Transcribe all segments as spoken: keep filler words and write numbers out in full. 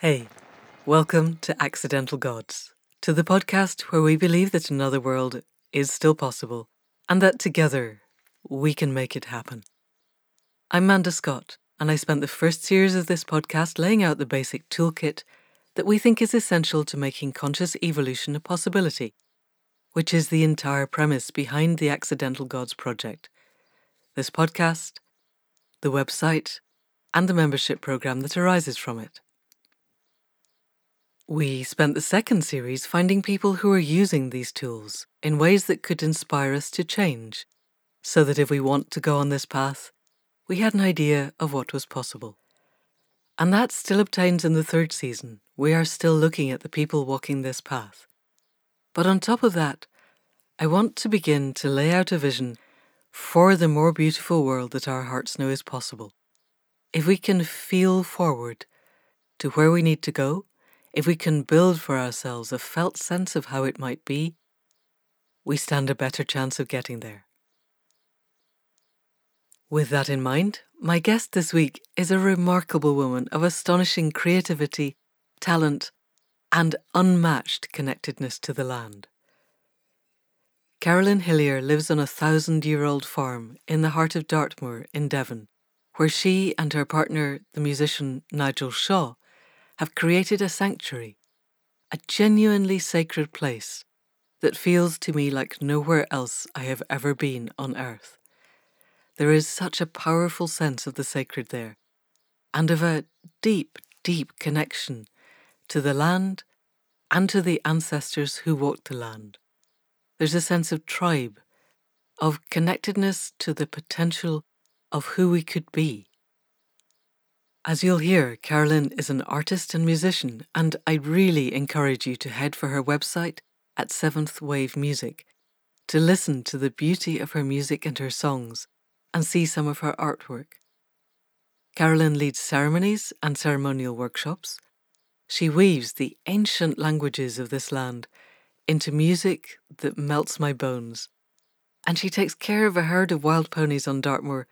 Hey, welcome to Accidental Gods, to the podcast where we believe that another world is still possible and that together we can make it happen. I'm Manda Scott, and I spent the first series of this podcast laying out the basic toolkit that we think is essential to making conscious evolution a possibility, which is the entire premise behind the Accidental Gods project, this podcast, the website, and the membership program that arises from it. We spent the second series finding people who are using these tools in ways that could inspire us to change, so that if we want to go on this path, we had an idea of what was possible. And that still obtains in the third season. We are still looking at the people walking this path. But on top of that, I want to begin to lay out a vision for the more beautiful world that our hearts know is possible. If we can feel forward to where we need to go, if we can build for ourselves a felt sense of how it might be, we stand a better chance of getting there. With that in mind, my guest this week is a remarkable woman of astonishing creativity, talent, and unmatched connectedness to the land. Carolyn Hillier lives on a thousand-year-old farm in the heart of Dartmoor in Devon, where she and her partner, the musician Nigel Shaw, have created a sanctuary, a genuinely sacred place that feels to me like nowhere else I have ever been on earth. There is such a powerful sense of the sacred there, and of a deep, deep connection to the land and to the ancestors who walked the land. There's a sense of tribe, of connectedness to the potential of who we could be. As you'll hear, Carolyn is an artist and musician, and I really encourage you to head for her website at Seventh Wave Music to listen to the beauty of her music and her songs and see some of her artwork. Carolyn leads ceremonies and ceremonial workshops. She weaves the ancient languages of this land into music that melts my bones, and she takes care of a herd of wild ponies on Dartmoor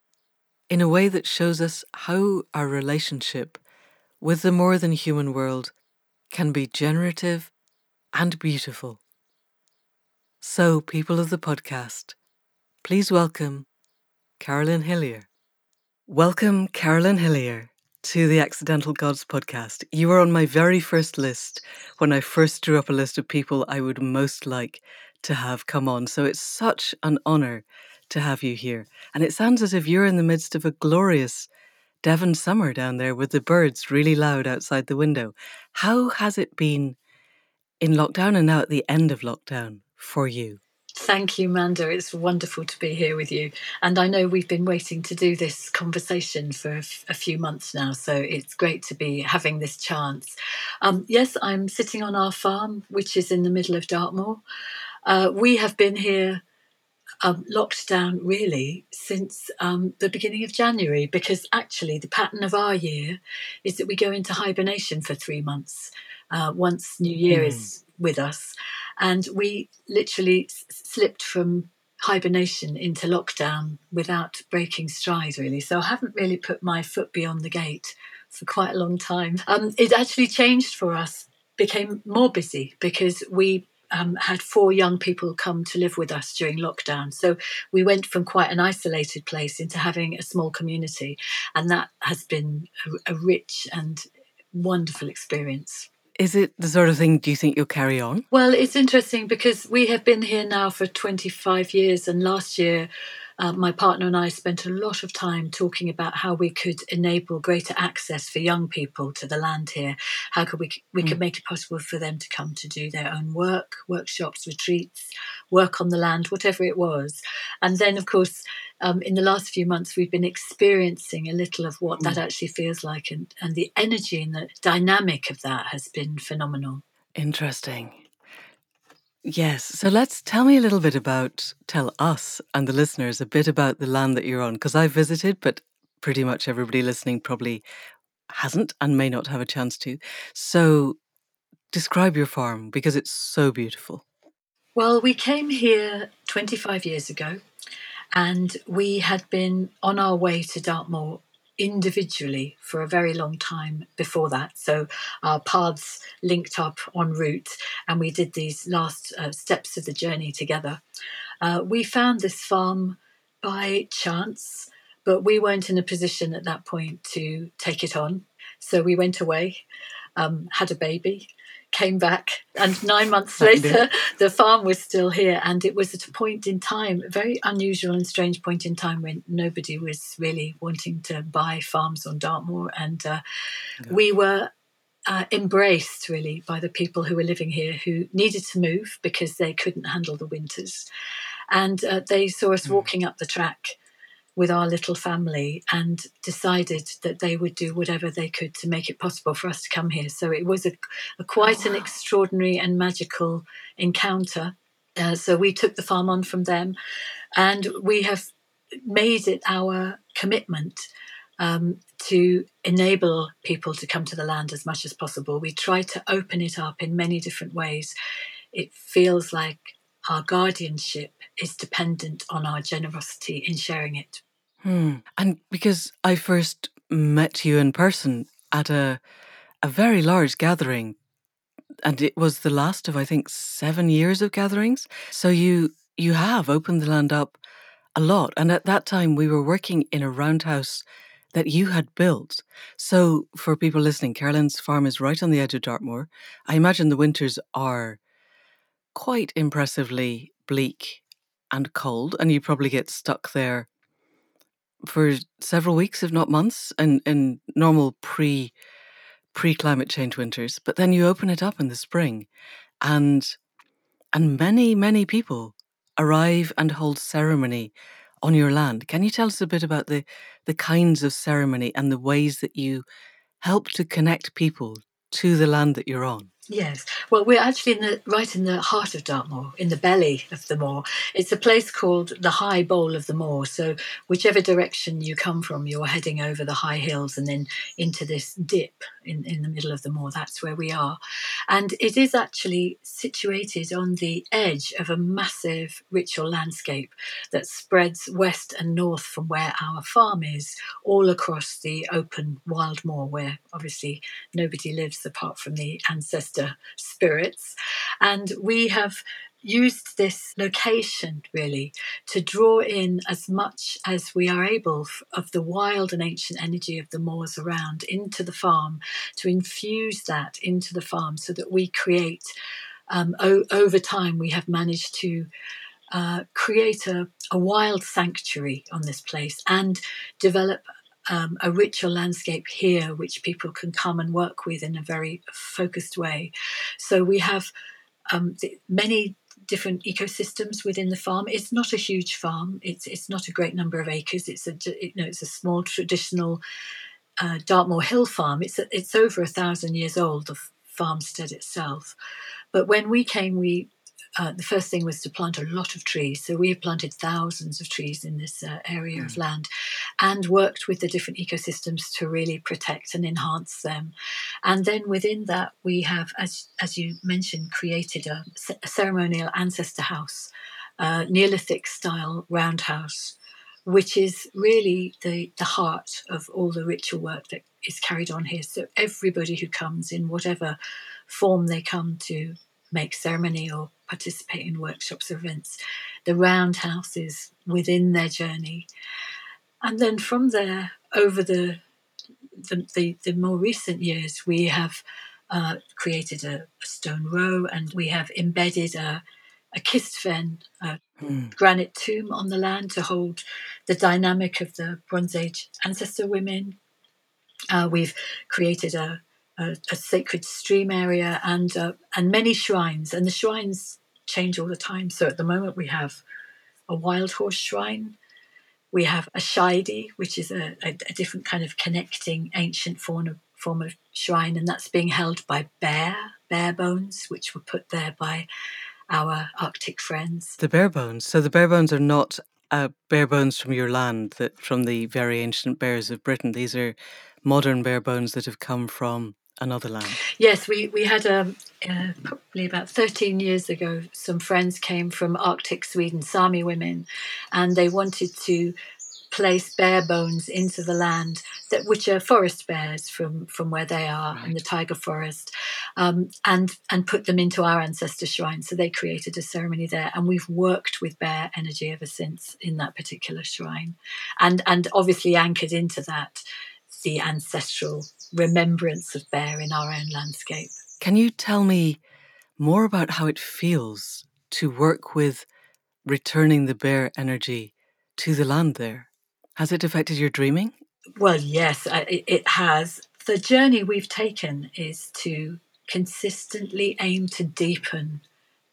in a way that shows us how our relationship with the more than human world can be generative and beautiful. So, people of the podcast, please welcome Carolyn Hillier. Welcome, Carolyn Hillier, to the Accidental Gods podcast. You were on my very first list when I first drew up a list of people I would most like to have come on. So it's such an honour to have you here. And it sounds as if you're in the midst of a glorious Devon summer down there with the birds really loud outside the window. How has it been in lockdown and now at the end of lockdown for you? Thank you, Manda. It's wonderful to be here with you. And I know we've been waiting to do this conversation for a, f- a few months now, so it's great to be having this chance. Um, yes, I'm sitting on our farm, which is in the middle of Dartmoor. Uh, we have been here Um, locked down really since um, the beginning of January, because actually the pattern of our year is that we go into hibernation for three months uh, once New Year mm. is with us, and we literally s- slipped from hibernation into lockdown without breaking stride really. So I haven't really put my foot beyond the gate for quite a long time. Um, it actually changed for us, became more busy because we Um, had four young people come to live with us during lockdown. So we went from quite an isolated place into having a small community. And that has been a, a rich and wonderful experience. Is it the sort of thing, do you think you'll carry on? Well, it's interesting because we have been here now for twenty-five years. And last year, uh, my partner and I spent a lot of time talking about how we could enable greater access for young people to the land here. How could we we mm. could make it possible for them to come to do their own work, workshops, retreats, work on the land, whatever it was. And then, of course, um, in the last few months, we've been experiencing a little of what mm. that actually feels like. And, and the energy and the dynamic of that has been phenomenal. Interesting. Yes. So let's tell me a little bit about, tell us and the listeners a bit about the land that you're on, because I've visited, but pretty much everybody listening probably hasn't and may not have a chance to. So describe your farm, because it's so beautiful. Well, we came here twenty-five years ago and we had been on our way to Dartmoor individually for a very long time before that. So our paths linked up en route, and we did these last uh, steps of the journey together. Uh, we found this farm by chance, but we weren't in a position at that point to take it on. So we went away, um, had a baby, came back, and nine months later the farm was still here. And it was at a point in time, a very unusual and strange point in time, when nobody was really wanting to buy farms on Dartmoor, and uh, yeah. we were uh, embraced really by the people who were living here, who needed to move because they couldn't handle the winters. And uh, they saw us mm. walking up the track with our little family, and decided that they would do whatever they could to make it possible for us to come here. So it was a, a quite oh, wow. an extraordinary and magical encounter. Uh, so we took the farm on from them, and we have made it our commitment um, to enable people to come to the land as much as possible. We try to open it up in many different ways. It feels like our guardianship is dependent on our generosity in sharing it. Hmm. And because I first met you in person at a a very large gathering, and it was the last of, I think, seven years of gatherings. So you you have opened the land up a lot. And at that time, we were working in a roundhouse that you had built. So for people listening, Carolyn's farm is right on the edge of Dartmoor. I imagine the winters are quite impressively bleak and cold, and you probably get stuck there for several weeks, if not months, in, in normal pre, pre-climate change winters. But then you open it up in the spring, and and many, many people arrive and hold ceremony on your land. Can you tell us a bit about the, the kinds of ceremony and the ways that you help to connect people to the land that you're on? Yes. Well, we're actually in the, right in the heart of Dartmoor, in the belly of the moor. It's a place called the High Bowl of the Moor. So whichever direction you come from, you're heading over the high hills and then into this dip in, in the middle of the moor. That's where we are. And it is actually situated on the edge of a massive ritual landscape that spreads west and north from where our farm is, all across the open wild moor, where obviously nobody lives apart from the ancestors. Spirits. And we have used this location really to draw in as much as we are able of the wild and ancient energy of the moors around into the farm, to infuse that into the farm, so that we create um, o- over time we have managed to uh, create a, a wild sanctuary on this place, and develop Um, a ritual landscape here which people can come and work with in a very focused way. So we have um, th- many different ecosystems within the farm. It's not a huge farm. It's it's not a great number of acres. It's a you know it's a small traditional uh, Dartmoor Hill farm. It's a, it's over a thousand years old, the f- farmstead itself. But when we came, we Uh, the first thing was to plant a lot of trees. So we have planted thousands of trees in this uh, area mm. of land, and worked with the different ecosystems to really protect and enhance them. And then within that, we have, as as you mentioned, created a, c- a ceremonial ancestor house, uh, Neolithic-style roundhouse, which is really the, the heart of all the ritual work that is carried on here. So everybody who comes, in whatever form they come to make ceremony or participate in workshops or events, the roundhouses within their journey. And then from there, over the the, the, the more recent years, we have uh, created a, a stone row, and we have embedded a, a kistfen, a mm. granite tomb on the land to hold the dynamic of the Bronze Age ancestor women. Uh, we've created a A, a sacred stream area, and uh, and many shrines, and the shrines change all the time. So at the moment we have a wild horse shrine, we have a shidi, which is a, a, a different kind of connecting ancient form of, form of shrine, and that's being held by bear bear bones, which were put there by our Arctic friends. The bear bones. So the bear bones are not uh, bear bones from your land, that from the very ancient bears of Britain. These are modern bear bones that have come from another land. Yes, we, we had um, uh, probably about thirteen years ago, some friends came from Arctic Sweden, Sami women, and they wanted to place bare bones into the land, that which are forest bears from, from where they are, right, in the tiger forest, um, and and put them into our ancestor shrine. So they created a ceremony there, and we've worked with bear energy ever since in that particular shrine, and and obviously anchored into that the ancestral remembrance of bear in our own landscape. Can you tell me more about how it feels to work with returning the bear energy to the land there? Has it affected your dreaming? Well, yes, it has. The journey we've taken is to consistently aim to deepen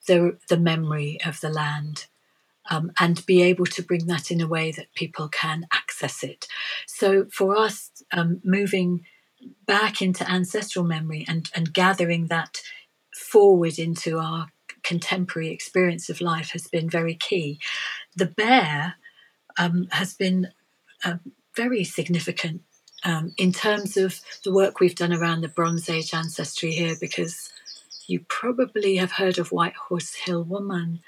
the, the memory of the land, um, and be able to bring that in a way that people can access it. So for us, um, moving back into ancestral memory and, and gathering that forward into our contemporary experience of life has been very key. The bear um, has been uh, very significant um, in terms of the work we've done around the Bronze Age ancestry here, because you probably have heard of White Horse Hill Woman,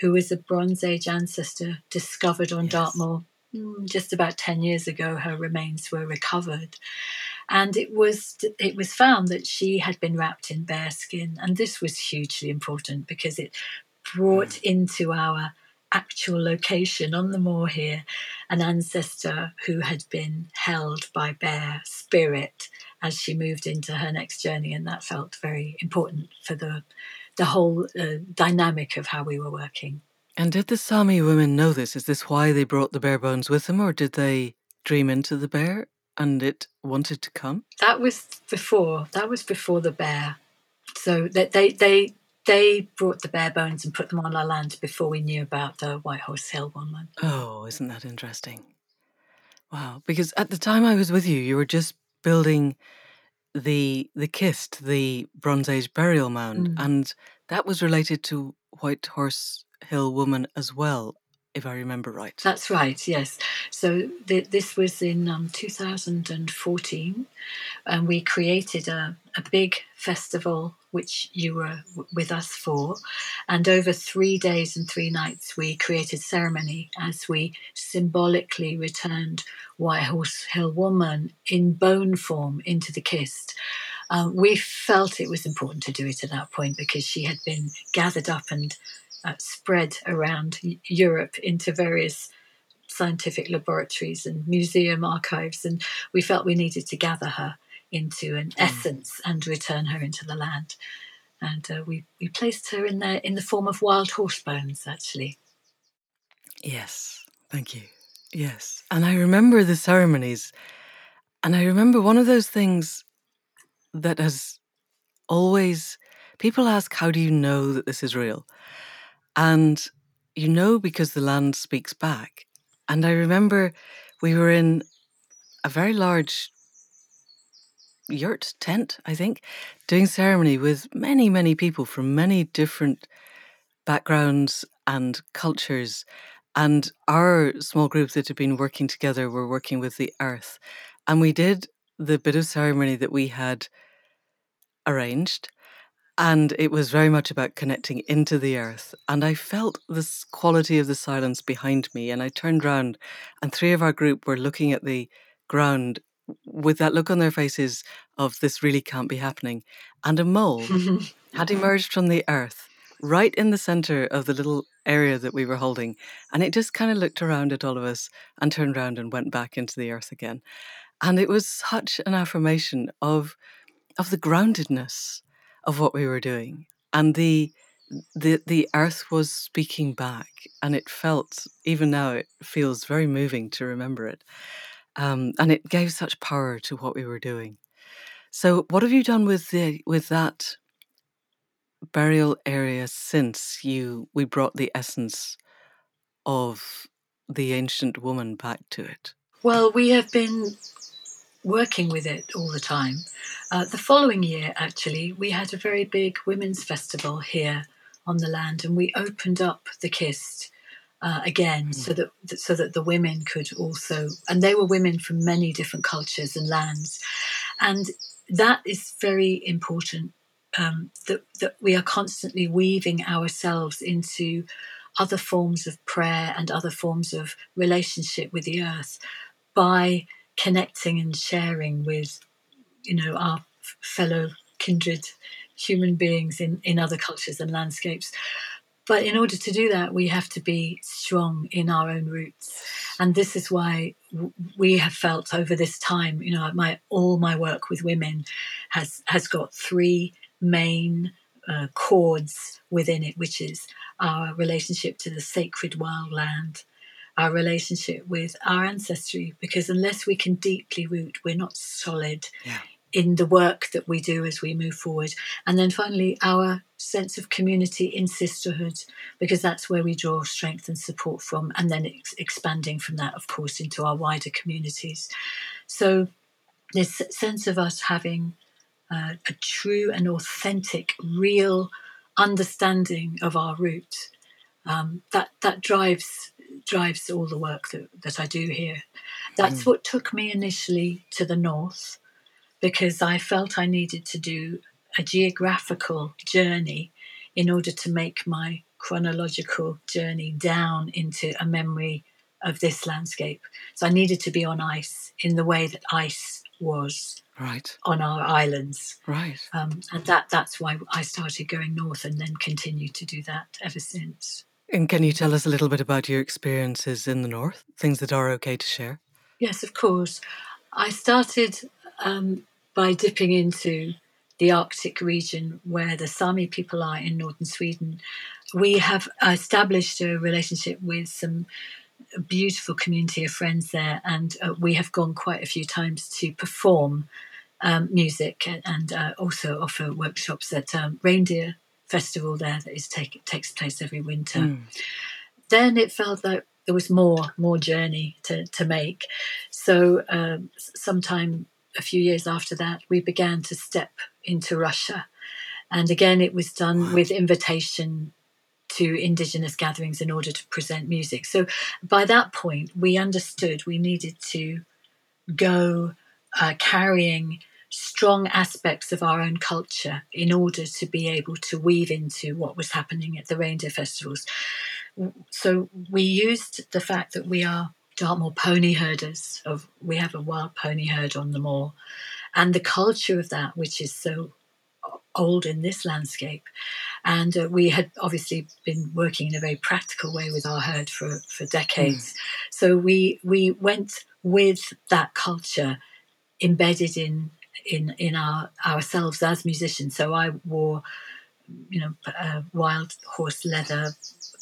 who is a Bronze Age ancestor discovered on, yes, Dartmoor. Just about ten years ago, her remains were recovered. And it was it was found that she had been wrapped in bear skin. And this was hugely important because it brought mm. into our actual location on the moor here an ancestor who had been held by bear spirit as she moved into her next journey. And that felt very important for the, the whole uh, dynamic of how we were working. And did the Sami women know this? Is this why they brought the bear bones with them, or did they dream into the bear and it wanted to come? That was before. That was before the bear. So that they they they brought the bear bones and put them on our land before we knew about the White Horse Hill woman. Oh, isn't that interesting? Wow! Because at the time I was with you, you were just building the the kist, the Bronze Age burial mound, mm. and that was related to White Horse Hill Woman as well, if I remember right. That's right, yes. So th- this was in um, two thousand fourteen, and we created a, a big festival which you were w- with us for, and over three days and three nights we created ceremony as we symbolically returned White Horse Hill Woman in bone form into the kist. Uh, we felt it was important to do it at that point because she had been gathered up and Uh, spread around Europe into various scientific laboratories and museum archives, and we felt we needed to gather her into an mm. essence and return her into the land. And uh, we, we placed her in there in the form of wild horse bones, actually. Yes, thank you. Yes, and I remember the ceremonies, and I remember one of those things that has always... People ask, how do you know that this is real? And you know because the land speaks back. And I remember we were in a very large yurt, tent, I think, doing ceremony with many, many people from many different backgrounds and cultures. And our small group that had been working together were working with the earth. And we did the bit of ceremony that we had arranged. And it was very much about connecting into the earth. And I felt this quality of the silence behind me. And I turned round, and three of our group were looking at the ground with that look on their faces of this really can't be happening. And a mole had emerged from the earth right in the centre of the little area that we were holding. And it just kind of looked around at all of us and turned round and went back into the earth again. And it was such an affirmation of, of the groundedness of what we were doing, and the the the earth was speaking back, and it felt, even now it feels very moving to remember it, um, and it gave such power to what we were doing. So, what have you done with the with that burial area since you we brought the essence of the ancient woman back to it? Well, we have been working with it all the time. Uh, the following year, actually, we had a very big women's festival here on the land, and we opened up the kist uh, again, mm. so that so that the women could also, and they were women from many different cultures and lands, and that is very important. Um, that that we are constantly weaving ourselves into other forms of prayer and other forms of relationship with the earth by connecting and sharing with, you know, our fellow kindred human beings in, in other cultures and landscapes. But in order to do that, we have to be strong in our own roots. And this is why we have felt over this time, you know, my all my work with women has, has got three main uh, chords within it, which is our relationship to the sacred wild land, our relationship with our ancestry, because unless we can deeply root, we're not solid yeah. in the work that we do as we move forward. And then finally, our sense of community in sisterhood, because that's where we draw strength and support from, and then ex- expanding from that, of course, into our wider communities. So this sense of us having uh, a true and authentic, real understanding of our root, um, that that drives drives all the work that, that I do here. That's mm. what took me initially to the north, because I felt I needed to do a geographical journey in order to make my chronological journey down into a memory of this landscape. So I needed to be on ice in the way that ice was right. on our islands. Right. Um, and that that's why I started going north and then continued to do that ever since. And can you tell us a little bit about your experiences in the north, things that are okay to share? Yes, of course. I started um, by dipping into the Arctic region where the Sami people are in northern Sweden. We have established a relationship with some beautiful community of friends there, and uh, we have gone quite a few times to perform um, music and, and uh, also offer workshops at um, reindeer festival there that is take, takes place every winter. Mm. Then it felt like there was more more journey to, to make. So um, sometime a few years after that, we began to step into Russia. And again, it was done with invitation to indigenous gatherings in order to present music. So by that point, we understood we needed to go uh, carrying strong aspects of our own culture in order to be able to weave into what was happening at the reindeer festivals. So we used the fact that we are Dartmoor pony herders. Of we have a wild pony herd on the moor, and the culture of that, which is so old in this landscape, and uh, we had obviously been working in a very practical way with our herd for for decades. Mm. So we we went with that culture embedded in in in our ourselves as musicians. So I wore, you know, uh, wild horse leather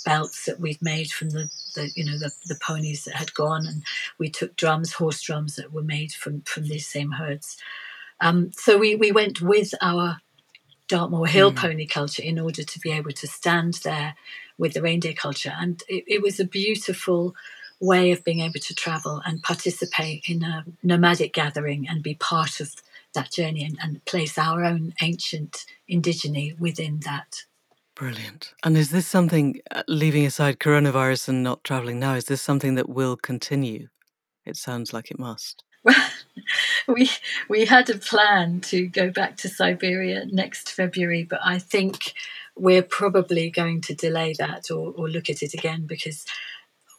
belts that we'd made from the, the you know, the, the ponies that had gone, and we took drums, horse drums that were made from, from these same herds. Um, so we, we went with our Dartmoor Hill mm. pony culture in order to be able to stand there with the reindeer culture. And it, it was a beautiful way of being able to travel and participate in a nomadic gathering and be part of that journey and, and place our own ancient indigeneity within that. Brilliant. And is this something, leaving aside coronavirus and not travelling now, is this something that will continue? It sounds like it must. Well, we we had a plan to go back to Siberia next February, but I think we're probably going to delay that or, or look at it again, because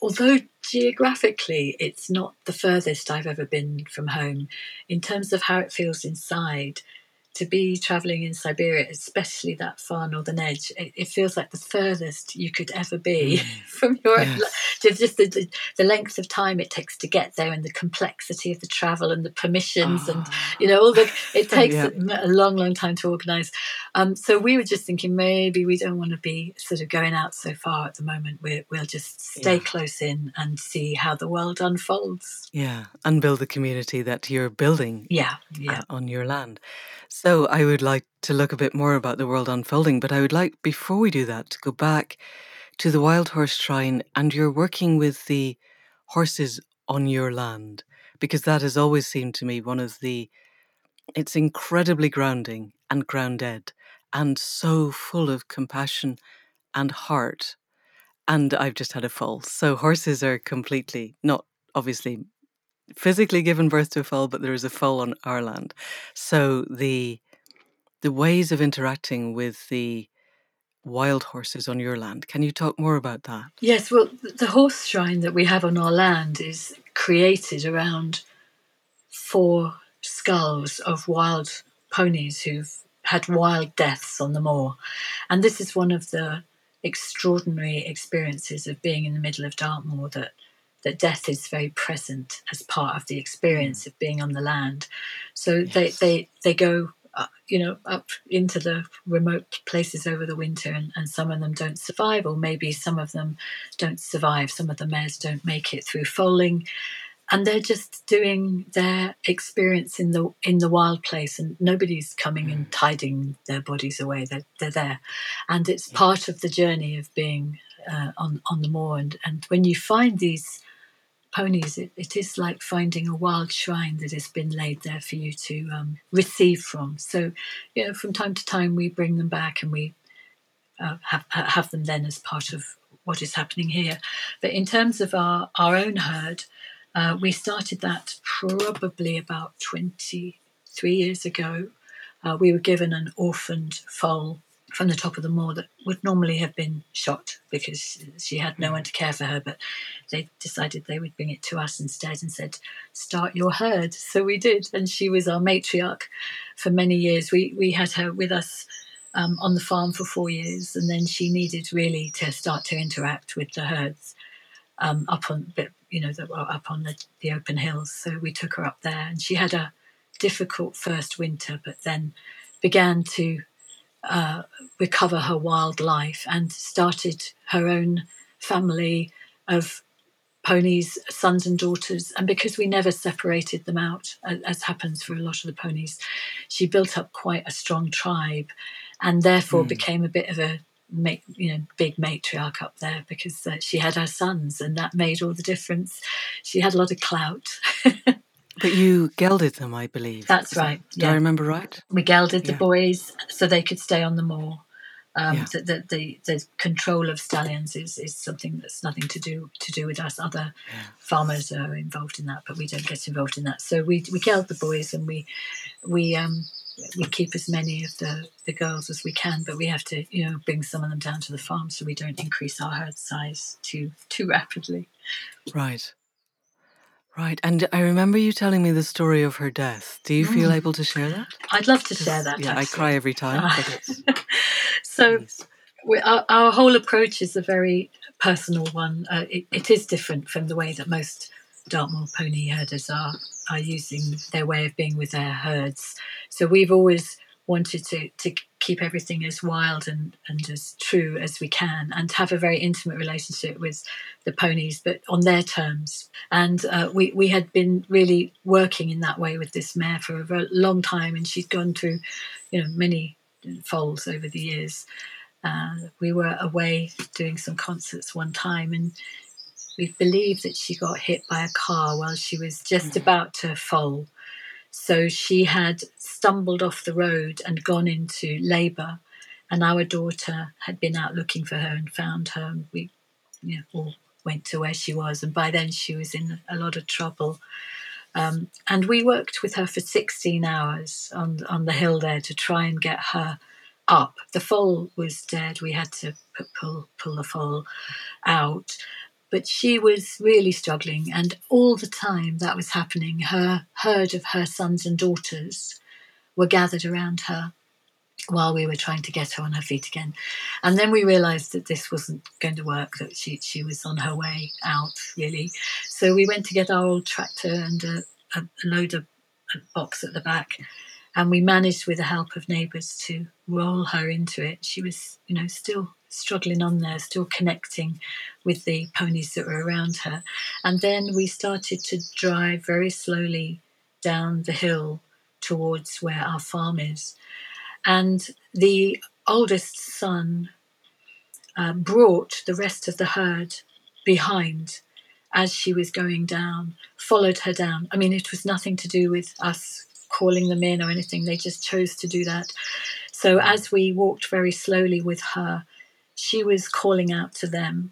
although geographically it's not the furthest I've ever been from home, in terms of how it feels inside, to be travelling in Siberia, especially that far northern edge, it, it feels like the furthest you could ever be mm. from your yes. own, just the, the, the length of time it takes to get there, and the complexity of the travel, and the permissions, oh. and you know all the it takes yeah. a, a long, long time to organise. Um, so we were just thinking maybe we don't want to be sort of going out so far at the moment. We're, we'll just stay yeah. close in and see how the world unfolds. Yeah, and build the community that you're building. Yeah, yeah, uh, on your land. So So I would like to look a bit more about the world unfolding, but I would like, before we do that, to go back to the Wild Horse Shrine, and you're working with the horses on your land, because that has always seemed to me one of the, it's incredibly grounding and grounded and so full of compassion and heart. And I've just had a fall. So horses are completely, not obviously physically given birth to a foal, but there is a foal on our land. So the the ways of interacting with the wild horses on your land. Can you talk more about that? Yes, well, the horse shrine that we have on our land is created around four skulls of wild ponies who've had wild deaths on the moor. And this is one of the extraordinary experiences of being in the middle of Dartmoor, that that death is very present as part of the experience of being on the land. So yes. they, they, they go, uh, you know, up into the remote places over the winter, and, and some of them don't survive, or maybe some of them don't survive. Some of the mares don't make it through foaling, and they're just doing their experience in the in the wild place, and nobody's coming mm. and tidying their bodies away. They're, they're there. And it's yes. part of the journey of being uh, on, on the moor. And, and when you find these ponies, it, it is like finding a wild shrine that has been laid there for you to um, receive from. So, you know, from time to time we bring them back, and we uh, have, have them then as part of what is happening here. But in terms of our, our own herd, uh, we started that probably about twenty-three years ago. Uh, we were given an orphaned foal from the top of the moor that would normally have been shot because she had no one to care for her, but they decided they would bring it to us instead and said, start your herd. So we did, and she was our matriarch for many years. We we had her with us um, on the farm for four years, and then she needed really to start to interact with the herds um, up on, you know, the, up on the, the open hills. So we took her up there, and she had a difficult first winter, but then began to Uh, recover her wild life and started her own family of ponies, sons and daughters. And because we never separated them out, as happens for a lot of the ponies, she built up quite a strong tribe, and therefore mm. became a bit of a make, you know, big matriarch up there, because uh, she had her sons, and that made all the difference. She had a lot of clout. But you gelded them, I believe. That's Is right. That, do yeah. I remember right? We gelded the yeah. boys so they could stay on the moor. Um, yeah. the, the, the, the control of stallions is, is something that's nothing to do to do with us. Other yeah. farmers are involved in that, but we don't get involved in that. So we we geld the boys, and we we um we keep as many of the, the girls as we can, but we have to, you know, bring some of them down to the farm so we don't increase our herd size too too rapidly. Right. Right, and I remember you telling me the story of her death. Do you mm. feel able to share that? I'd love to share that. Yeah, actually. I cry every time. So we, our, our whole approach is a very personal one. Uh, it, it is different from the way that most Dartmoor pony herders are, are using their way of being with their herds. So we've always wanted to, to keep everything as wild and, and as true as we can, and have a very intimate relationship with the ponies, but on their terms. And uh, we, we had been really working in that way with this mare for a very long time, and she'd gone through, you know, many foals over the years. Uh, we were away doing some concerts one time, and we believe that she got hit by a car while she was just about to foal. So she had stumbled off the road and gone into labour, and our daughter had been out looking for her and found her, and we, you know, all went to where she was, and by then she was in a lot of trouble. Um, and we worked with her for sixteen hours on, on the hill there to try and get her up. The foal was dead. We had to pull, pull the foal out. But she was really struggling, and all the time that was happening, her herd of her sons and daughters were gathered around her while we were trying to get her on her feet again. And then we realised that this wasn't going to work, that she, she was on her way out, really. So we went to get our old tractor and a, a load of a box at the back, and we managed, with the help of neighbours, to roll her into it. She was, you know, still struggling on there, still connecting with the ponies that were around her. And then we started to drive very slowly down the hill towards where our farm is. And the oldest son uh, brought the rest of the herd behind as she was going down, followed her down. I mean, it was nothing to do with us calling them in or anything. They just chose to do that. So as we walked very slowly with her, she was calling out to them,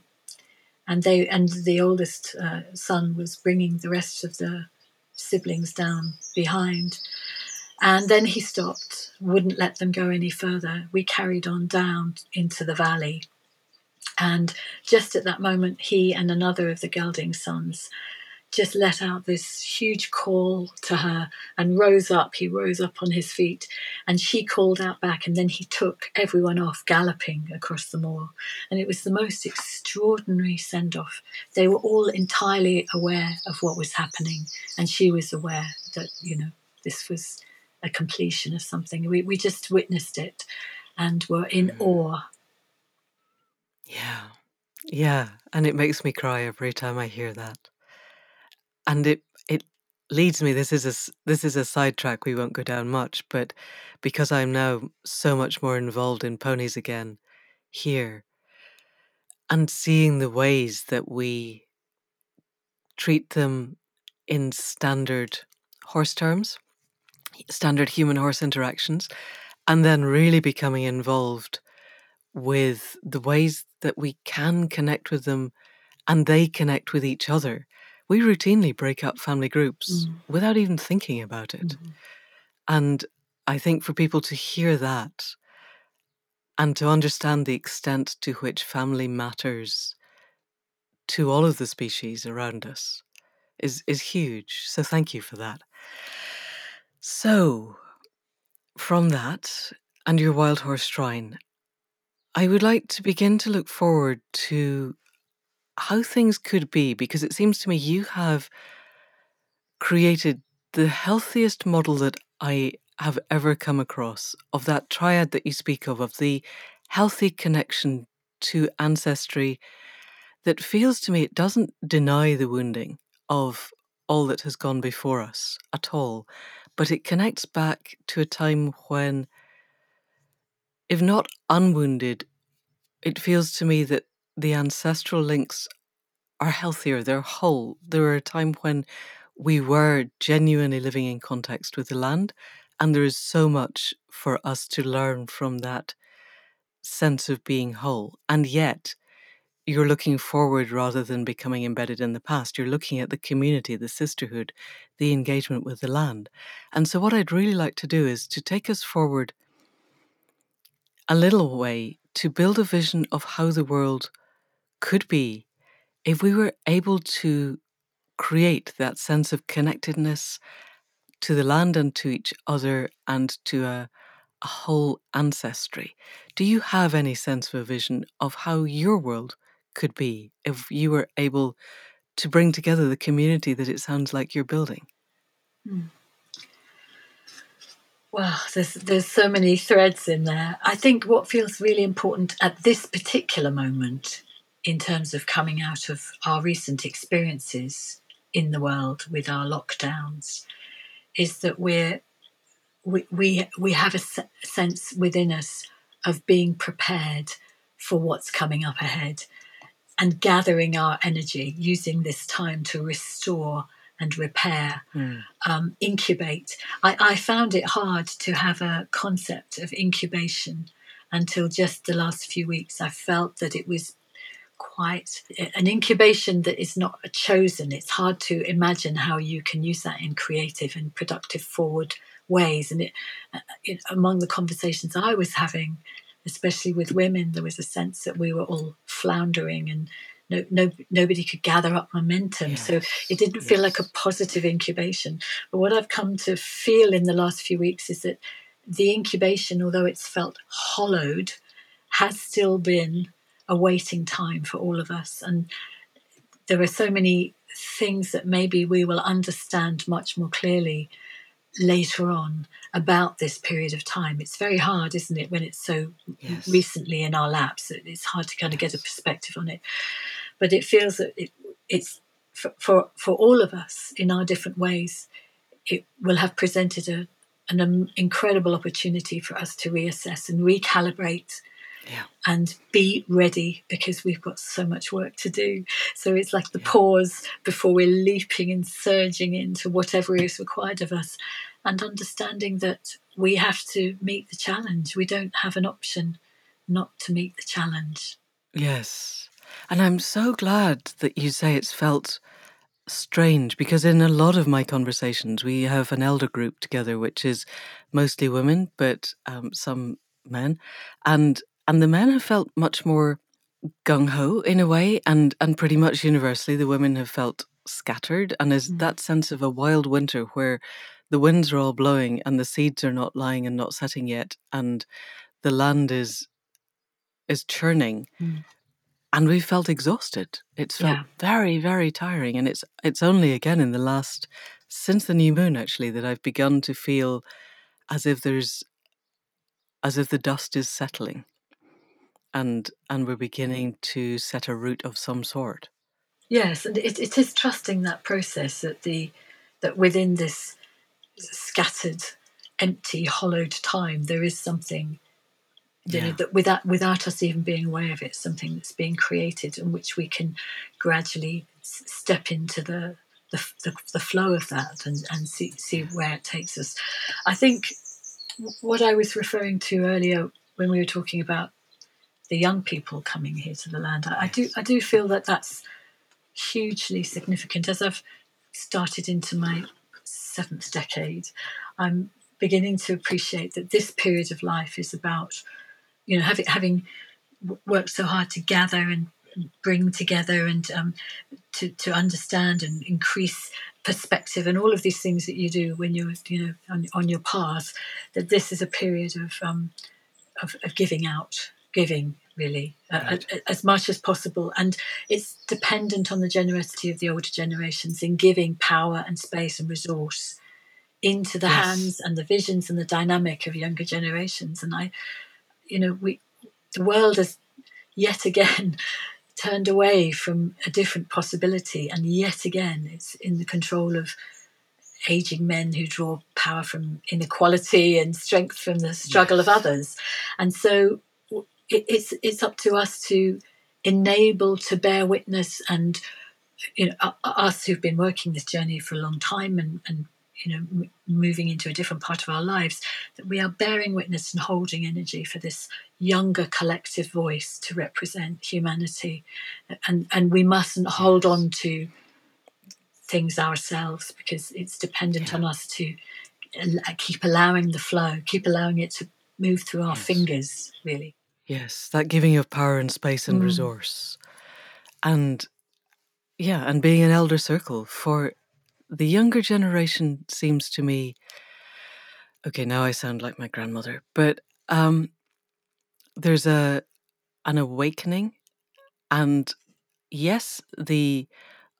and they and the oldest uh, son was bringing the rest of the siblings down behind. And then he stopped, wouldn't let them go any further. We carried on down into the valley. And just at that moment, he and another of the gelding sons just let out this huge call to her and rose up. He rose up on his feet and she called out back, and then he took everyone off galloping across the moor. And it was the most extraordinary send-off. They were all entirely aware of what was happening, and she was aware that, you know, this was a completion of something. We we just witnessed it and were in mm. awe. Yeah, yeah. And it makes me cry every time I hear that. And it it leads me, this is a, this is a sidetrack we won't go down much, but because I'm now so much more involved in ponies again here, and seeing the ways that we treat them in standard horse terms, standard human-horse interactions, and then really becoming involved with the ways that we can connect with them and they connect with each other. We routinely break up family groups mm. without even thinking about it. Mm-hmm. And I think for people to hear that and to understand the extent to which family matters to all of the species around us is, is huge. So thank you for that. So from that and your Wild Horse Shrine, I would like to begin to look forward to how things could be, because it seems to me you have created the healthiest model that I have ever come across of that triad that you speak of, of the healthy connection to ancestry that feels to me it doesn't deny the wounding of all that has gone before us at all, but it connects back to a time when, if not unwounded, it feels to me that the ancestral links are healthier, they're whole. There were a time when we were genuinely living in context with the land, and there is so much for us to learn from that sense of being whole. And yet, you're looking forward rather than becoming embedded in the past. You're looking at the community, the sisterhood, the engagement with the land. And so what I'd really like to do is to take us forward a little way to build a vision of how the world could be if we were able to create that sense of connectedness to the land and to each other and to a, a whole ancestry. Do you have any sense of a vision of how your world could be if you were able to bring together the community that it sounds like you're building? Mm. Well, there's, there's so many threads in there. I think what feels really important at this particular moment in terms of coming out of our recent experiences in the world with our lockdowns, is that we're, we we we have a se- sense within us of being prepared for what's coming up ahead and gathering our energy, using this time to restore and repair, mm. um, incubate. I, I found it hard to have a concept of incubation until just the last few weeks. I felt that it was quite an incubation that is not chosen. It's hard to imagine how you can use that in creative and productive forward ways. And it, it, among the conversations I was having, especially with women, there was a sense that we were all floundering and no, no, nobody could gather up momentum. Yes. So it didn't feel yes. like a positive incubation. But what I've come to feel in the last few weeks is that the incubation, although it's felt hollowed, has still been a waiting time for all of us. And there are so many things that maybe we will understand much more clearly later on about this period of time. It's very hard, isn't it, when it's so yes. recently in our laps. It's hard to kind of yes. get a perspective on it. But it feels that it, it's for, for for all of us in our different ways, it will have presented a, an um, incredible opportunity for us to reassess and recalibrate yeah. and be ready, because we've got so much work to do. So it's like the yeah. pause before we're leaping and surging into whatever is required of us, and understanding that we have to meet the challenge. We don't have an option not to meet the challenge. Yes. And I'm so glad that you say it's felt strange because in a lot of my conversations, we have an elder group together, which is mostly women, but um, some men. And and the men have felt much more gung-ho in a way, and, and pretty much universally the women have felt scattered. And there's mm. that sense of a wild winter where the winds are all blowing and the seeds are not lying and not setting yet, and the land is is churning. Mm. And we felt exhausted. It's felt yeah. very, very tiring. And it's it's only again in the last, since the new moon actually, that I've begun to feel as if there's, as if the dust is settling and and we're beginning to set a root of some sort. Yes, and it, it is trusting that process that the that within this scattered, empty, hollowed time, there is something. You yeah. know, that without without us even being aware of it, something that's being created and which we can gradually s- step into the the, the the flow of that and, and see, see where it takes us. I think what I was referring to earlier when we were talking about the young people coming here to the land, I, I do I do feel that that's hugely significant. As I've started into my seventh decade, I'm beginning to appreciate that this period of life is about, you know, having having worked so hard to gather and bring together and um, to to understand and increase perspective and all of these things that you do when you're, you know, on, on your path. That this is a period of um, of, of giving out, giving really right. uh, as much as possible, and it's dependent on the generosity of the older generations in giving power and space and resource into the yes. hands and the visions and the dynamic of younger generations. And I, you know, we, the world has yet again turned away from a different possibility, and yet again it's in the control of aging men who draw power from inequality and strength from the struggle yes. of others. And so it, it's it's up to us to enable, to bear witness, and, you know, us who've been working this journey for a long time and and you know, m- moving into a different part of our lives, that we are bearing witness and holding energy for this younger collective voice to represent humanity. And and we mustn't hold on to things ourselves, because it's dependent yeah. on us to uh, keep allowing the flow, keep allowing it to move through our yes. fingers, really. Yes, that giving of power and space and mm. resource. And, yeah, and being an elder circle for the younger generation seems to me, okay, now I sound like my grandmother, but um, there's a an awakening. And yes, the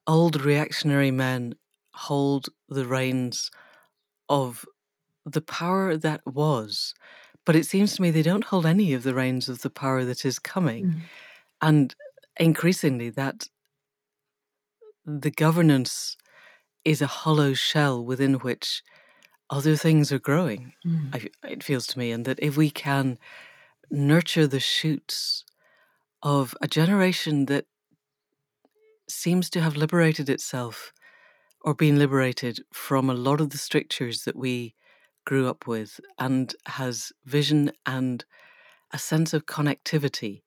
old reactionary men hold the reins of the power that was, but it seems to me they don't hold any of the reins of the power that is coming. Mm. And increasingly that the governance is a hollow shell within which other things are growing, mm. I, it feels to me, and that if we can nurture the shoots of a generation that seems to have liberated itself or been liberated from a lot of the strictures that we grew up with, and has vision and a sense of connectivity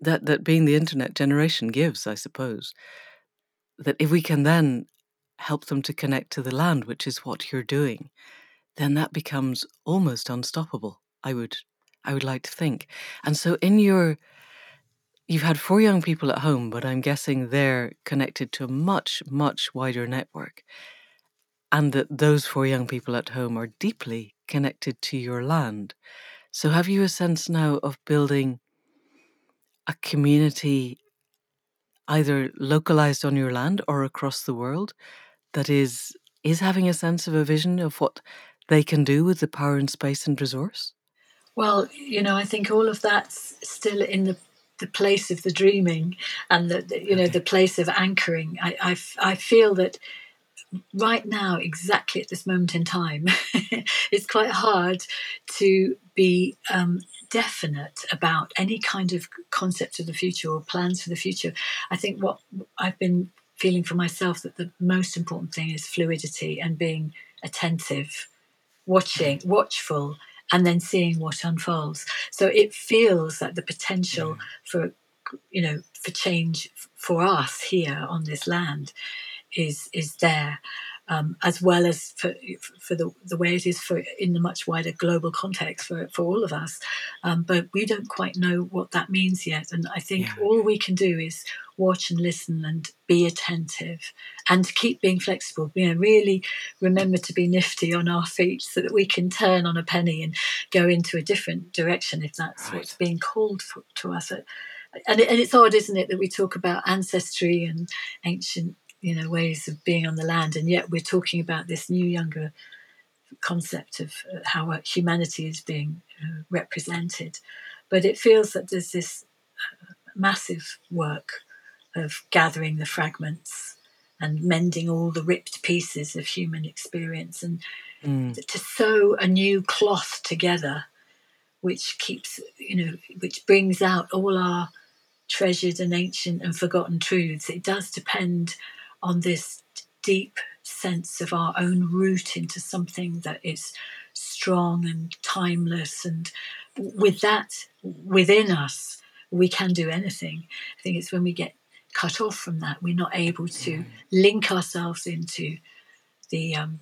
that, that being the internet generation gives, I suppose, that if we can then help them to connect to the land, which is what you're doing, then that becomes almost unstoppable, I would I would like to think. And so in your, you've had four young people at home, but I'm guessing they're connected to a much, much wider network, and that those four young people at home are deeply connected to your land. So have you a sense now of building a community either localized on your land or across the world that is is having a sense of a vision of what they can do with the power and space and resource? Well, you know, I think all of that's still in the, the place of the dreaming and the, the you okay. know, the place of anchoring. I, I, I feel that right now, exactly at this moment in time, it's quite hard to be um, definite about any kind of concept of the future or plans for the future. I think what I've been feeling for myself, that the most important thing is fluidity and being attentive, watching, watchful, and then seeing what unfolds. So it feels like the potential yeah. for, you know, for change for us here on this land is is there, um, as well as for for the, the way it is for in the much wider global context for, for all of us. Um, but we don't quite know what that means yet. And I think yeah. all we can do is watch and listen and be attentive and keep being flexible. You know, really remember to be nifty on our feet so that we can turn on a penny and go into a different direction if that's right. what's being called for, to us. And, it, and it's odd, isn't it, that we talk about ancestry and ancient, you know, ways of being on the land, and yet we're talking about this new, younger concept of how humanity is being uh, represented. But it feels that there's this massive work of gathering the fragments and mending all the ripped pieces of human experience, and mm. to sew a new cloth together, which keeps, you know, which brings out all our treasured and ancient and forgotten truths. It does depend on this deep sense of our own root into something that is strong and timeless. And with that within us, we can do anything. I think it's when we get cut off from that, we're not able to link ourselves into the um,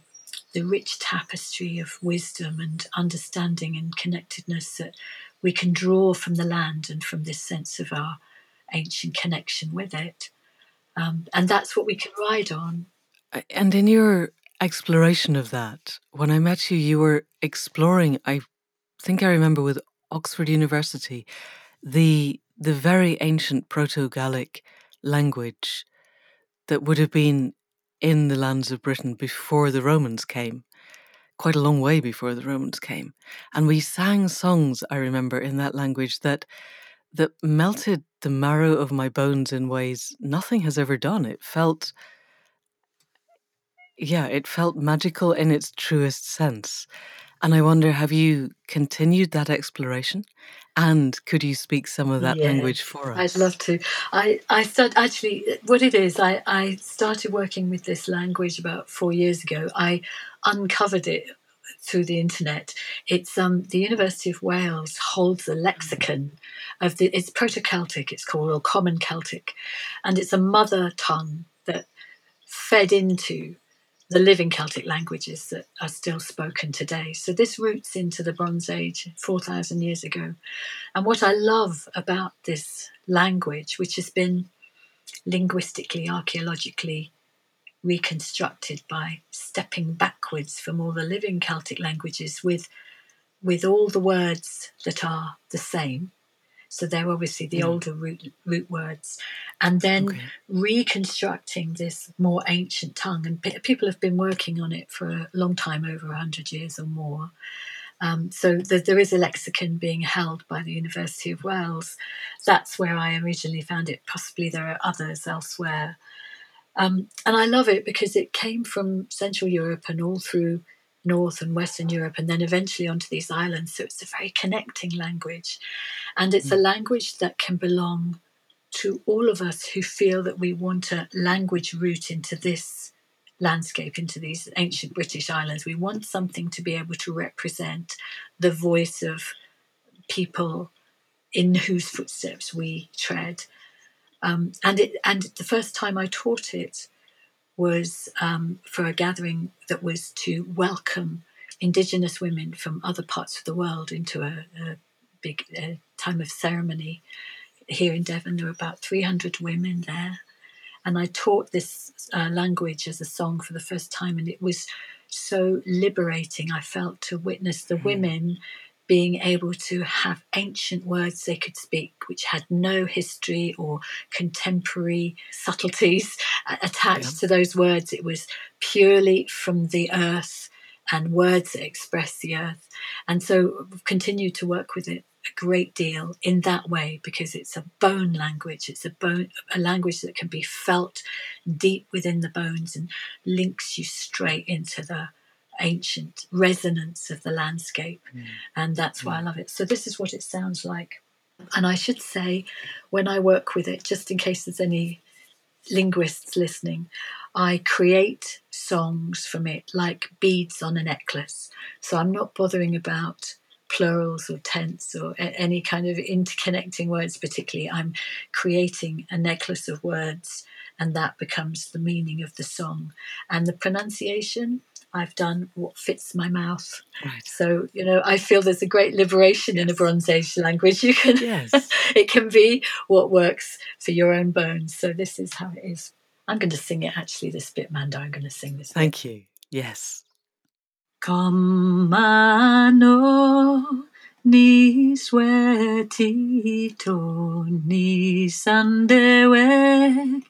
the rich tapestry of wisdom and understanding and connectedness that we can draw from the land and from this sense of our ancient connection with it. Um, and that's what we can ride on. And in your exploration of that, when I met you, you were exploring, I think I remember with Oxford University, the the very ancient Proto-Gallic language that would have been in the lands of Britain before the Romans came, quite a long way before the Romans came. And we sang songs, I remember, in that language that that melted the marrow of my bones in ways nothing has ever done. It felt, yeah, it felt magical in its truest sense. And I wonder, have you continued that exploration? And could you speak some of that yes, language for us? I'd love to. I, I started, actually, what it is, I, I started working with this language about four years ago. I uncovered it through the internet. It's um, the University of Wales holds a lexicon of the, it's Proto-Celtic, it's called, or Common Celtic. And it's a mother tongue that fed into the living Celtic languages that are still spoken today. So this roots into the Bronze Age, four thousand years ago. And what I love about this language, which has been linguistically, archaeologically reconstructed by stepping backwards from all the living Celtic languages with, with all the words that are the same. So they're obviously the mm. older root, root words. And then okay. reconstructing this more ancient tongue. And p- people have been working on it for a long time, over one hundred years or more. Um, so th- there is a lexicon being held by the University of Wales. That's where I originally found it. Possibly there are others elsewhere. Um, and I love it because it came from Central Europe and all through North and Western Europe, and then eventually onto these islands. So it's a very connecting language. And it's mm. a language that can belong to all of us who feel that we want a language route into this landscape, into these ancient British islands. We want something to be able to represent the voice of people in whose footsteps we tread. Um, and it, and the first time I taught it was um, for a gathering that was to welcome Indigenous women from other parts of the world into a, a big a time of ceremony here in Devon. There were about three hundred women there. And I taught this uh, language as a song for the first time, and it was so liberating, I felt, to witness the mm. women being able to have ancient words they could speak, which had no history or contemporary subtleties attached yeah. to those words. It was purely from the earth and words that express the earth. And so I've continued to work with it a great deal in that way, because it's a bone language. It's a bone, a language that can be felt deep within the bones and links you straight into the ancient resonance of the landscape. Mm. And that's why mm. I love it. So this is what it sounds like. And I should say, when I work with it, just in case there's any linguists listening, I create songs from it like beads on a necklace. So I'm not bothering about plurals or tense or a- any kind of interconnecting words particularly. I'm creating a necklace of words and that becomes the meaning of the song. And the pronunciation, I've done what fits my mouth. Right. So, you know, I feel there's a great liberation yes. in a Bronze Age language. You can, yes. It can be what works for your own bones. So this is how it is. I'm going to sing it, actually, this bit, Manda. I'm going to sing this Thank bit. you. Yes. Kamano ni swetito ni sandewek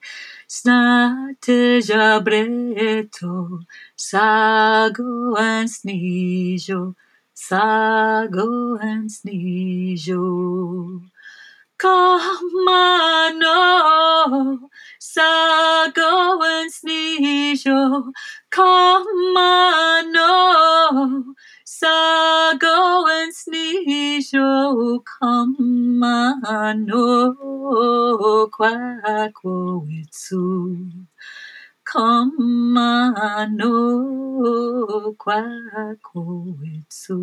snate jabreto sago and snijo sago and snijo Kamano sago and snijo Kamano sago and snijo Kamano kwako itsu Kamano kwako itsu.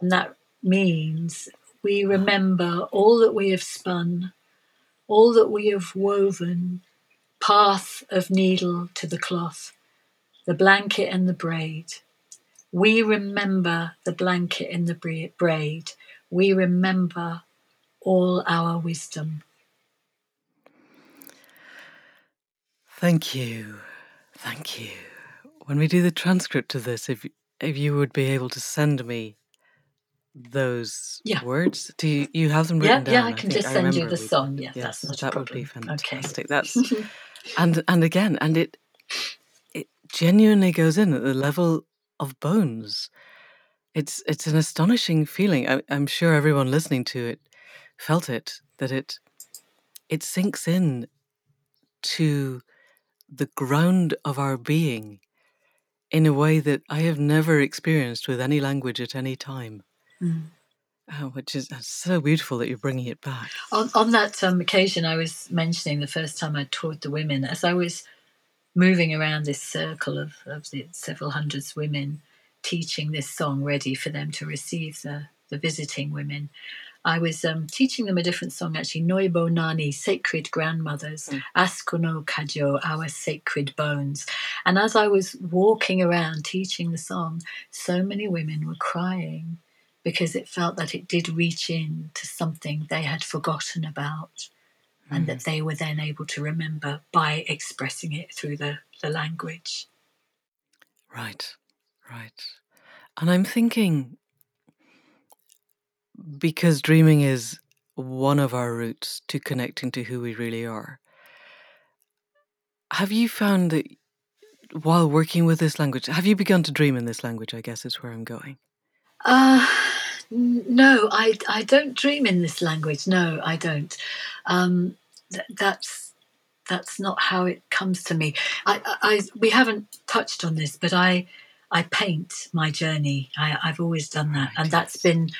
And that means we remember all that we have spun, all that we have woven, path of needle to the cloth, the blanket and the braid. We remember the blanket and the braid. We remember all our wisdom. Thank you. Thank you. When we do the transcript of this, if if you would be able to send me those yeah. words, do you, you have them written yeah, down? Yeah, I can I just send you the song. Yeah, yes, that's not that a problem. Would be fantastic. Okay. That's and and again, and it it genuinely goes in at the level of bones. It's it's an astonishing feeling. I, I'm sure everyone listening to it felt it that it it sinks in to the ground of our being in a way that I have never experienced with any language at any time. Mm. Oh, which is so beautiful that you're bringing it back. On, on that um, occasion I was mentioning, the first time I taught the women, as I was moving around this circle of, of the several hundreds of women teaching this song ready for them to receive the, the visiting women, I was um, teaching them a different song, actually, Noibo Nani, Sacred Grandmothers, mm. Askono Kajo, Our Sacred Bones. And as I was walking around teaching the song, so many women were crying, because it felt that it did reach in to something they had forgotten about mm. and that they were then able to remember by expressing it through the, the language. Right, right. And I'm thinking, because dreaming is one of our routes to connecting to who we really are, have you found that while working with this language, have you begun to dream in this language, I guess is where I'm going? Uh, no, I, I don't dream in this language. No, I don't. Um, th- that's that's not how it comes to me. I, I we haven't touched on this, but I I paint my journey. I, I've always done that, right. and that's been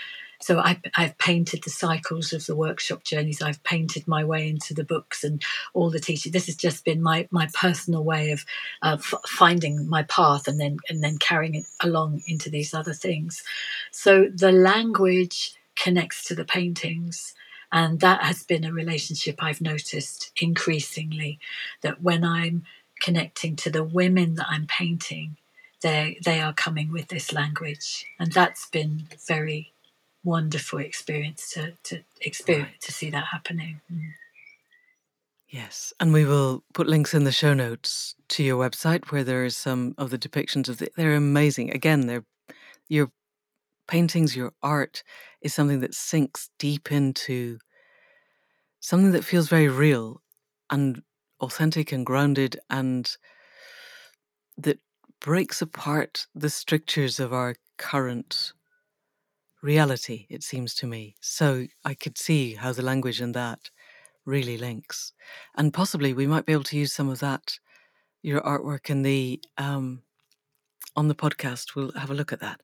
so. I I've painted the cycles of the workshop journeys. I've painted my way into the books and all the teaching. This has just been my, my personal way of uh, f- finding my path and then and then carrying it along into these other things. So the language connects to the paintings, and that has been a relationship I've noticed increasingly, that when I'm connecting to the women that I'm painting, they they are coming with this language, and that's been very wonderful experience to to experience right. to see that happening. Mm. Yes, and we will put links in the show notes to your website where there is some of the depictions of the, they're amazing. Again, they're your paintings, your art is something that sinks deep into something that feels very real and authentic and grounded, and that breaks apart the strictures of our current reality, it seems to me. So I could see how the language in that really links. And possibly we might be able to use some of that, your artwork in the um, on the podcast. We'll have a look at that.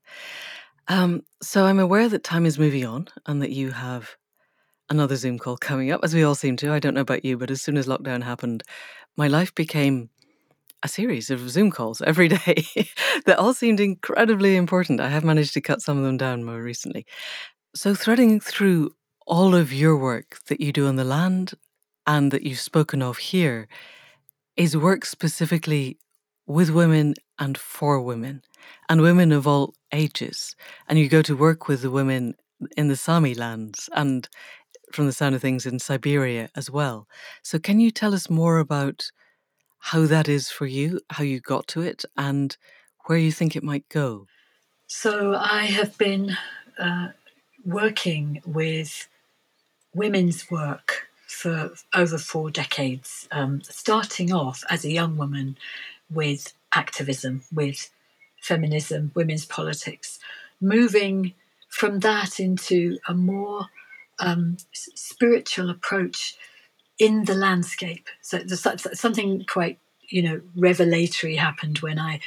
Um, so I'm aware that time is moving on and that you have another Zoom call coming up, as we all seem to. I don't know about you, but as soon as lockdown happened, my life became a series of Zoom calls every day that all seemed incredibly important. I have managed to cut some of them down more recently. So threading through all of your work that you do on the land and that you've spoken of here is work specifically with women and for women, and women of all ages. And you go to work with the women in the Sami lands and, from the sound of things, in Siberia as well. So can you tell us more about how that is for you, how you got to it, and where you think it might go? So I have been uh, working with women's work for over four decades, um, starting off as a young woman with activism, with feminism, women's politics, moving from that into a more um, spiritual approach in the landscape. So there's something quite, you know, revelatory happened when I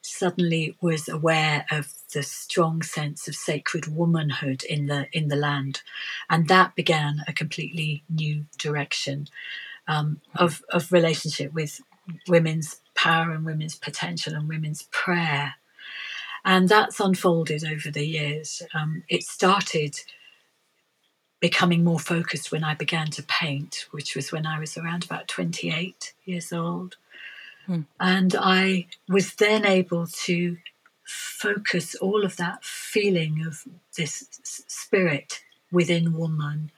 suddenly was aware of the strong sense of sacred womanhood in the in the land, and that began a completely new direction um, of of relationship with women's power and women's potential and women's prayer, and that's unfolded over the years. Um, it started becoming more focused when I began to paint, which was when I was around about twenty-eight years old. And I was then able to focus all of that feeling of this spirit within woman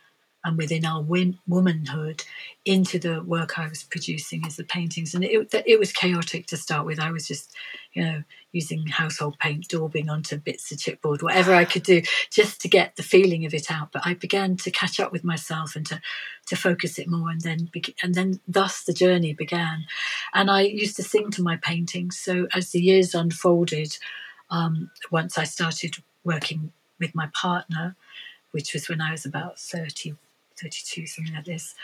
and within our win- womanhood into the work I was producing as the paintings. And it, it was chaotic to start with. I was just, you know, using household paint, daubing onto bits of chipboard, whatever I could do just to get the feeling of it out. But I began to catch up with myself and to, to focus it more. And then, and then thus the journey began. And I used to sing to my paintings. So as the years unfolded, um, once I started working with my partner, which was when I was about thirty, thirty-two, something like this,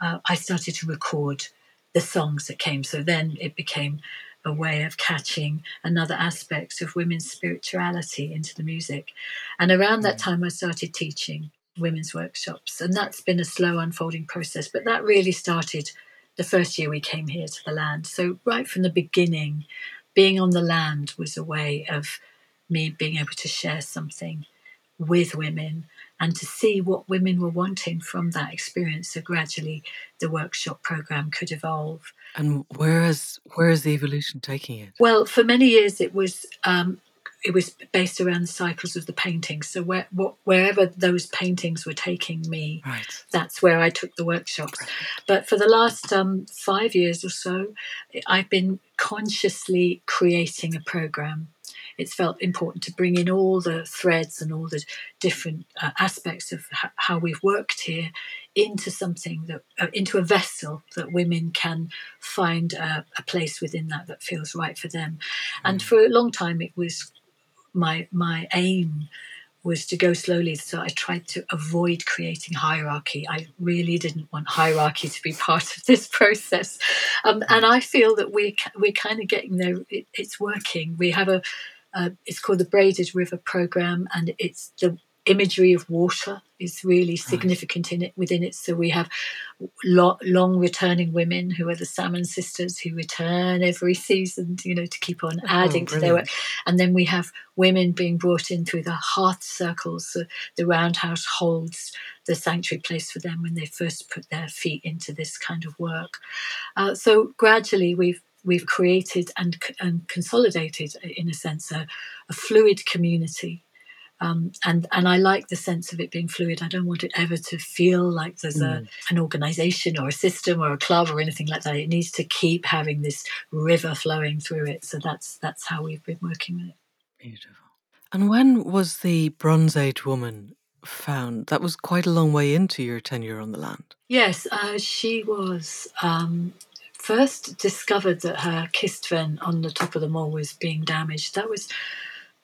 uh, I started to record the songs that came. So then it became a way of catching another aspect of women's spirituality into the music. And around that time, I started teaching women's workshops. And that's been a slow unfolding process. But that really started the first year we came here to the land. So right from the beginning, being on the land was a way of me being able to share something with women and to see what women were wanting from that experience. So gradually the workshop programme could evolve. And where is where is the evolution taking it? Well, for many years it was um, it was based around the cycles of the paintings. So where, what, wherever those paintings were taking me, right, that's where I took the workshops. Right. But for the last um, five years or so, I've been consciously creating a programme. It's felt important to bring in all the threads and all the different uh, aspects of h- how we've worked here into something that, uh, into a vessel that women can find uh, a place within that that feels right for them. Mm. And for a long time, it was my my aim was to go slowly. So I tried to avoid creating hierarchy. I really didn't want hierarchy to be part of this process. Um, and I feel that we we're kind of getting there. It, it's working. We have a Uh, it's called the Braided River Programme, and it's the imagery of water is really significant right. in it within it. So we have lo- long returning women who are the Salmon Sisters who return every season, you know, to keep on adding oh, to their work. And then we have women being brought in through the hearth circles. So the roundhouse holds the sanctuary place for them when they first put their feet into this kind of work. Uh, so gradually we've We've created and, and consolidated, in a sense, a, a fluid community. Um, and, and I like the sense of it being fluid. I don't want it ever to feel like there's mm. a, an organisation or a system or a club or anything like that. It needs to keep having this river flowing through it. So that's that's how we've been working with it. Beautiful. And when was the Bronze Age woman found? That was quite a long way into your tenure on the land. Yes, uh, she was... Um, first discovered that her kist fen on the top of the mole was being damaged. That was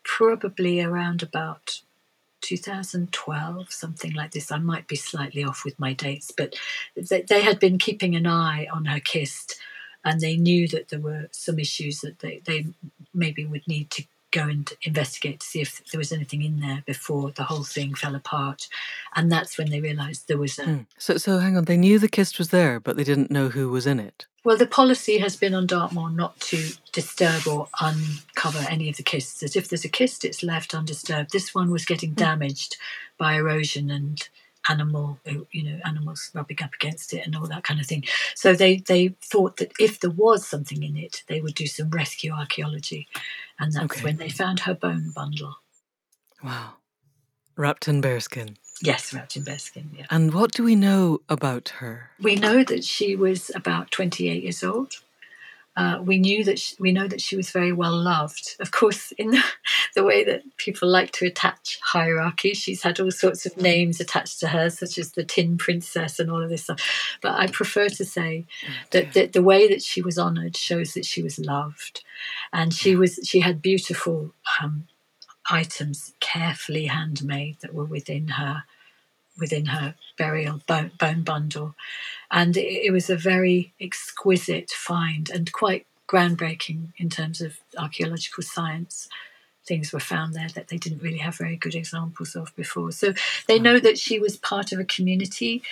probably around about two thousand twelve, something like this. I might be slightly off with my dates, but they had been keeping an eye on her kist, and they knew that there were some issues that they, they maybe would need to go and investigate to see if there was anything in there before the whole thing fell apart. And that's when they realised there was a... Mm. So, so hang on, they knew the kist was there, but they didn't know who was in it? Well, the policy has been on Dartmoor not to disturb or uncover any of the kists. As if there's a kist, it's left undisturbed. This one was getting damaged by erosion and animal, you know, animals rubbing up against it and all that kind of thing. So they, they thought that if there was something in it, they would do some rescue archaeology. And that's okay. when they found her bone bundle. Wow. Wrapped in bearskin. Yes, wrapped in bearskin, yeah. And what do we know about her? We know that she was about twenty-eight years old. Uh, we knew that she, we know that she was very well loved. Of course, in the, the way that people like to attach hierarchy, she's had all sorts of names attached to her, such as the Tin Princess and all of this stuff. But I prefer to say that, that the way that she was honoured shows that she was loved, and she was she had beautiful um, items carefully handmade that were within her within her burial bone, bone bundle. And it, it was a very exquisite find and quite groundbreaking in terms of archaeological science. Things were found there that they didn't really have very good examples of before. So they know that she was part of a community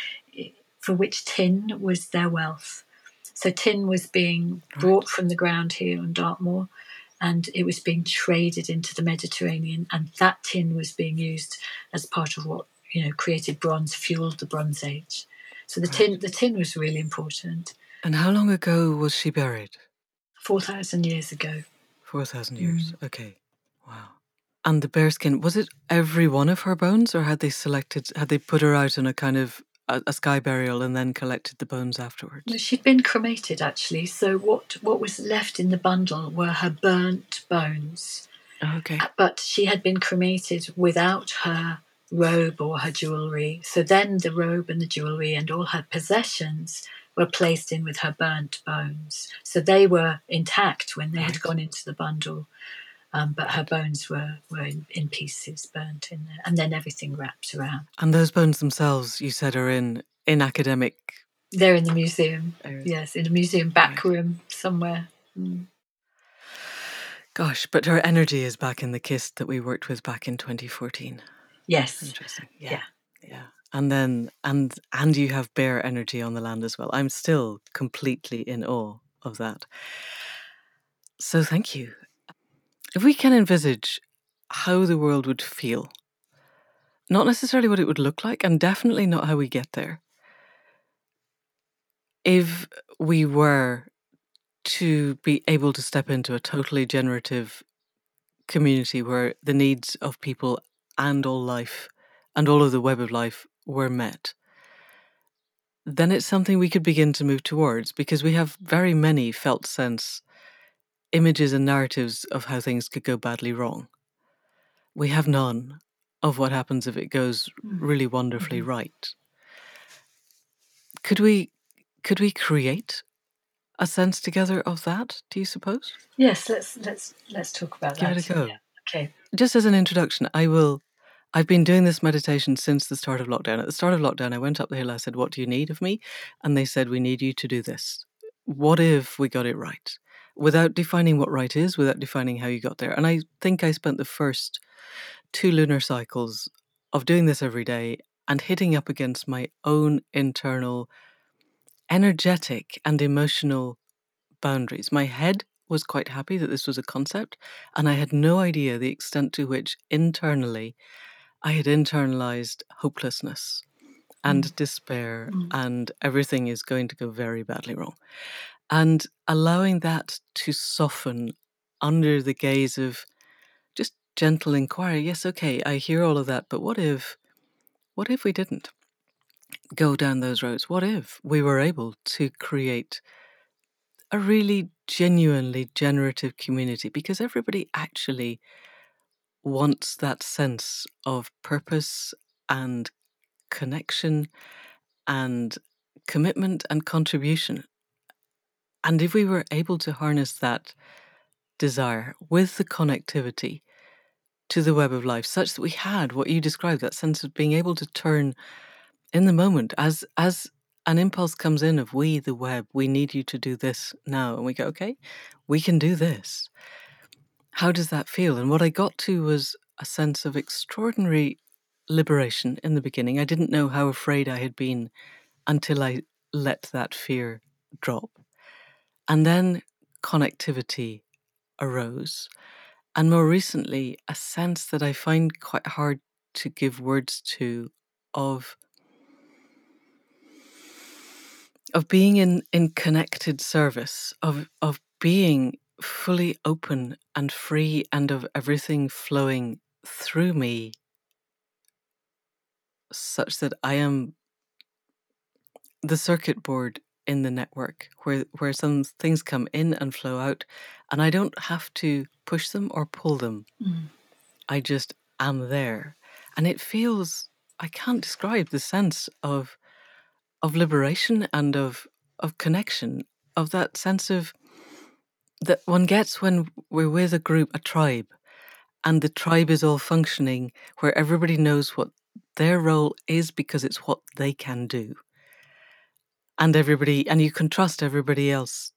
for which tin was their wealth. So tin was being brought from the ground here on Dartmoor, and it was being traded into the Mediterranean, and that tin was being used as part of what, you know, created bronze, fueled the Bronze Age. So the right. tin the tin was really important. And how long ago was she buried? four thousand years ago. four thousand years, mm. okay. Wow. And the bearskin, was it every one of her bones, or had they selected, had they put her out on a kind of a, a sky burial and then collected the bones afterwards? No, she'd been cremated, actually. So what, what was left in the bundle were her burnt bones. Oh, okay. But she had been cremated without her robe or her jewellery. So then the robe and the jewellery and all her possessions were placed in with her burnt bones. So they were intact when they had gone into the bundle, um, but her bones were, were in, in pieces, burnt in there, and then everything wrapped around. And those bones themselves, you said, are in, in academic... They're in the museum, oh, yes, in a museum back right. room somewhere. Mm. Gosh, but her energy is back in the kist that we worked with back in twenty fourteen. Yes. Interesting. Yeah. yeah. Yeah. And then and and you have bear energy on the land as well. I'm still completely in awe of that. So thank you. If we can envisage how the world would feel, not necessarily what it would look like, and definitely not how we get there, if we were to be able to step into a totally generative community where the needs of people and all life, and all of the web of life were met, then it's something we could begin to move towards, because we have very many felt sense images and narratives of how things could go badly wrong. We have none of what happens if it goes really wonderfully right. Could we, could we create a sense together of that, do you suppose? Yes, let's let's let's talk about that. Give it a go. Yeah. Okay. Just as an introduction, I will, I've been doing this meditation since the start of lockdown. At the start of lockdown, I went up the hill, I said, what do you need of me? And they said, we need you to do this. What if we got it right? Without defining what right is, without defining how you got there. And I think I spent the first two lunar cycles of doing this every day and hitting up against my own internal energetic and emotional boundaries. My head was quite happy that this was a concept, and I had no idea the extent to which internally I had internalized hopelessness and mm. despair mm. and everything is going to go very badly wrong. And allowing that to soften under the gaze of just gentle inquiry. Yes, okay, I hear all of that, but what if, what if we didn't go down those roads? What if we were able to create a really genuinely generative community, because everybody actually wants that sense of purpose and connection and commitment and contribution. And if we were able to harness that desire with the connectivity to the web of life, such that we had what you described, that sense of being able to turn in the moment as as an impulse comes in of we, the web, we need you to do this now. And we go, okay, we can do this. How does that feel? And what I got to was a sense of extraordinary liberation in the beginning. I didn't know how afraid I had been until I let that fear drop. And then connectivity arose. And more recently, a sense that I find quite hard to give words to of of being in, in connected service, of of being fully open and free and of everything flowing through me such that I am the circuit board in the network where, where some things come in and flow out and I don't have to push them or pull them. Mm. I just am there. And it feels, I can't describe the sense of of liberation and of of connection, of that sense of that one gets when we're with a group, a tribe, and the tribe is all functioning where everybody knows what their role is because it's what they can do. And everybody, and you can trust everybody else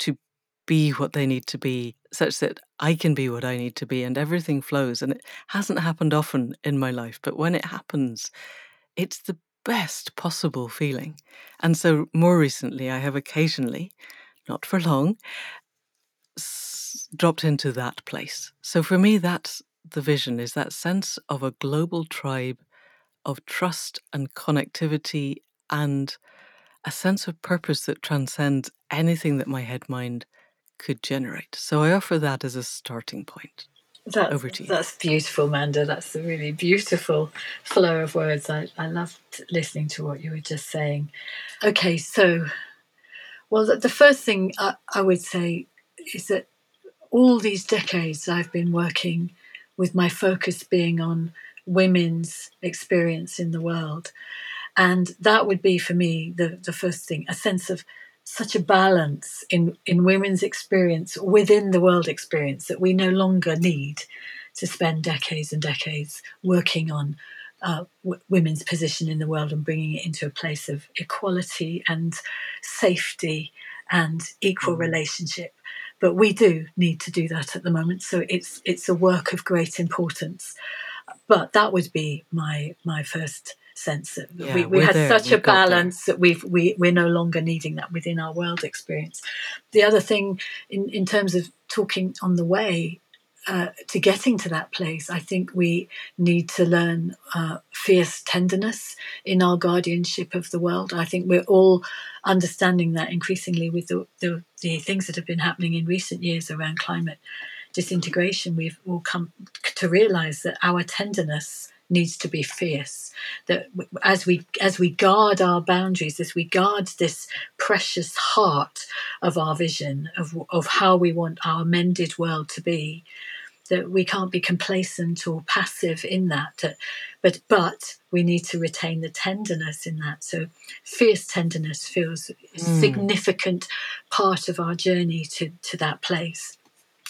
to be what they need to be, such that I can be what I need to be, and everything flows. And it hasn't happened often in my life, but when it happens, it's the best possible feeling. And so more recently, I have occasionally, not for long, s- dropped into that place. So for me, that's the vision, is that sense of a global tribe of trust and connectivity and a sense of purpose that transcends anything that my head mind could generate. So I offer that as a starting point. That's, Over to you. That's beautiful, Manda. That's a really beautiful flow of words. I, I loved listening to what you were just saying. Okay, so, well, the, the first thing I, I would say is that all these decades I've been working with my focus being on women's experience in the world. And that would be, for me, the, the first thing, a sense of such a balance in, in women's experience within the world experience that we no longer need to spend decades and decades working on uh, w- women's position in the world and bringing it into a place of equality and safety and equal mm. relationship. But we do need to do that at the moment. So it's it's a work of great importance. But that would be my my first sense that yeah, we, we had there. such we've a balance there. that we've we we're no longer needing that within our world experience. The other thing, in in terms of talking on the way uh, to getting to that place, I think we need to learn uh, fierce tenderness in our guardianship of the world. I think we're all understanding that increasingly with the the, the things that have been happening in recent years around climate disintegration. We've all come to realise that our tenderness needs to be fierce, that as we as we guard our boundaries, as we guard this precious heart of our vision of of how we want our mended world to be, that we can't be complacent or passive in that, but but we need to retain the tenderness in that. So fierce tenderness feels a mm. significant part of our journey to to that place.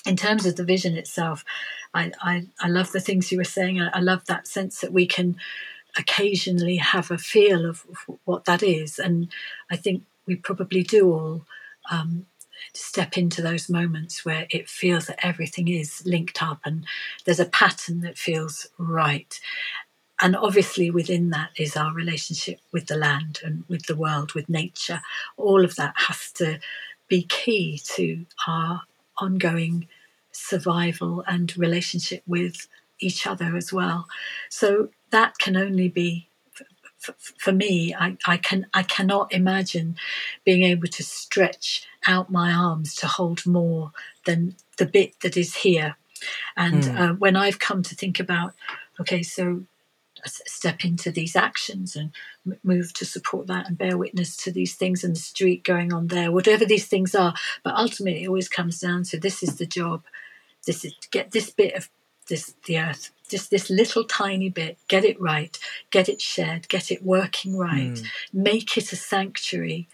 In terms of the vision itself, I, I, I love the things you were saying. I, I love that sense that we can occasionally have a feel of, of what that is. And I think we probably do all um, step into those moments where it feels that everything is linked up and there's a pattern that feels right. And obviously within that is our relationship with the land and with the world, with nature. All of that has to be key to our ongoing survival and relationship with each other as well. So that can only be f- f- for me. I, I can I cannot imagine being able to stretch out my arms to hold more than the bit that is here. And mm. uh, when I've come to think about, okay, so step into these actions and move to support that and bear witness to these things and the street going on there, whatever these things are. But ultimately it always comes down to this is the job. This is get this bit of this, the earth, just this little tiny bit, get it right, get it shared, get it working right, mm. make it a sanctuary.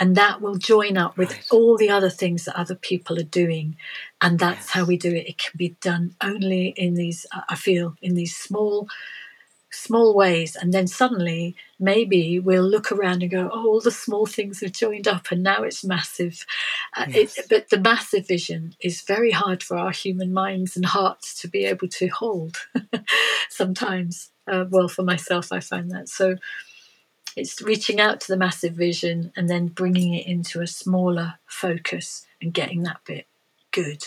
And that will join up with right. all the other things that other people are doing. And that's yes. how we do it. It can be done only in these, I feel, in these small small ways, and then suddenly maybe we'll look around and go, oh, all the small things have joined up and now it's massive. Uh, yes. it, but the massive vision is very hard for our human minds and hearts to be able to hold sometimes. Uh, well, for myself, I find that. So it's reaching out to the massive vision and then bringing it into a smaller focus and getting that bit good.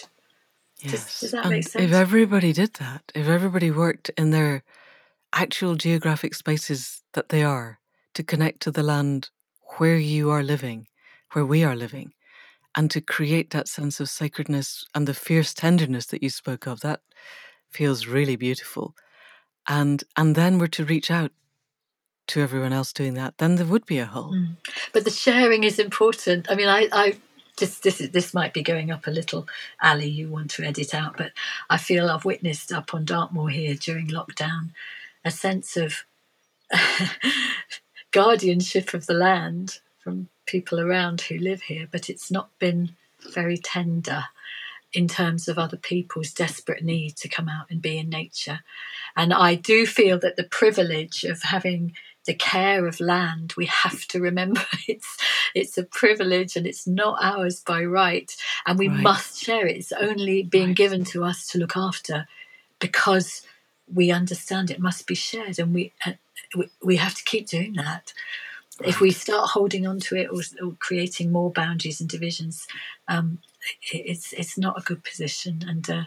Yes. Does, does that and make sense? If everybody did that, if everybody worked in their actual geographic spaces that they are, to connect to the land where you are living, where we are living, and to create that sense of sacredness and the fierce tenderness that you spoke of. That feels really beautiful. And and then we're to reach out to everyone else doing that, then there would be a hole. Mm. But the sharing is important. I mean, I, I just this this might be going up a little alley you want to edit out, but I feel I've witnessed up on Dartmoor here during lockdown a sense of guardianship of the land from people around who live here, but it's not been very tender in terms of other people's desperate need to come out and be in nature. And I do feel that the privilege of having the care of land, we have to remember it's it's a privilege and it's not ours by right, and we right. must share it. It's only being right. given to us to look after because we understand it must be shared, and we uh, we, we have to keep doing that. Right. If we start holding on to it or, or creating more boundaries and divisions, um, it's it's not a good position. And uh,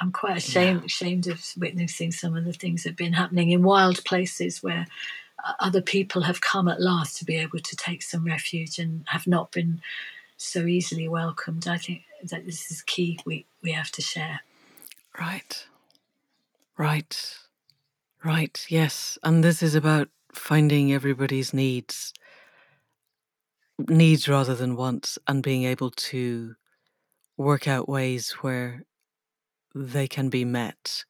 I'm quite ashamed yeah. ashamed of witnessing some of the things that have been happening in wild places where other people have come at last to be able to take some refuge and have not been so easily welcomed. I think that this is key. We, we have to share. Right. Right. Right. Yes. And this is about finding everybody's needs, needs rather than wants, and being able to work out ways where they can be met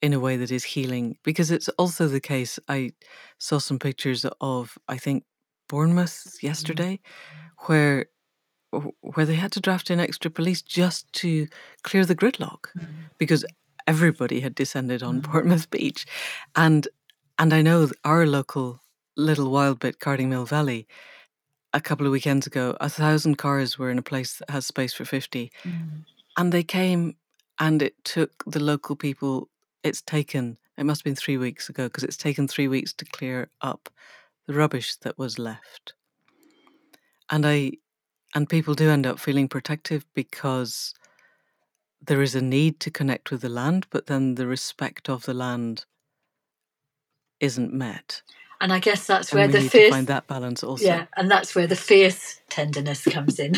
in a way that is healing. Because it's also the case, I saw some pictures of, I think, Bournemouth yesterday, mm-hmm. where where they had to draft in extra police just to clear the gridlock, mm-hmm. because everybody had descended on mm-hmm. Bournemouth Beach. And and I know our local little wild bit, Carding Mill Valley, a couple of weekends ago, a thousand cars were in a place that has space for fifty. Mm-hmm. And they came... And it took the local people, it's taken, it must have been three weeks ago, because it's taken three weeks to clear up the rubbish that was left. And I, and people do end up feeling protective because there is a need to connect with the land, but then the respect of the land isn't met. And I guess that's where the fierce... And we need to find that balance also. Yeah, and that's where the fierce tenderness comes in,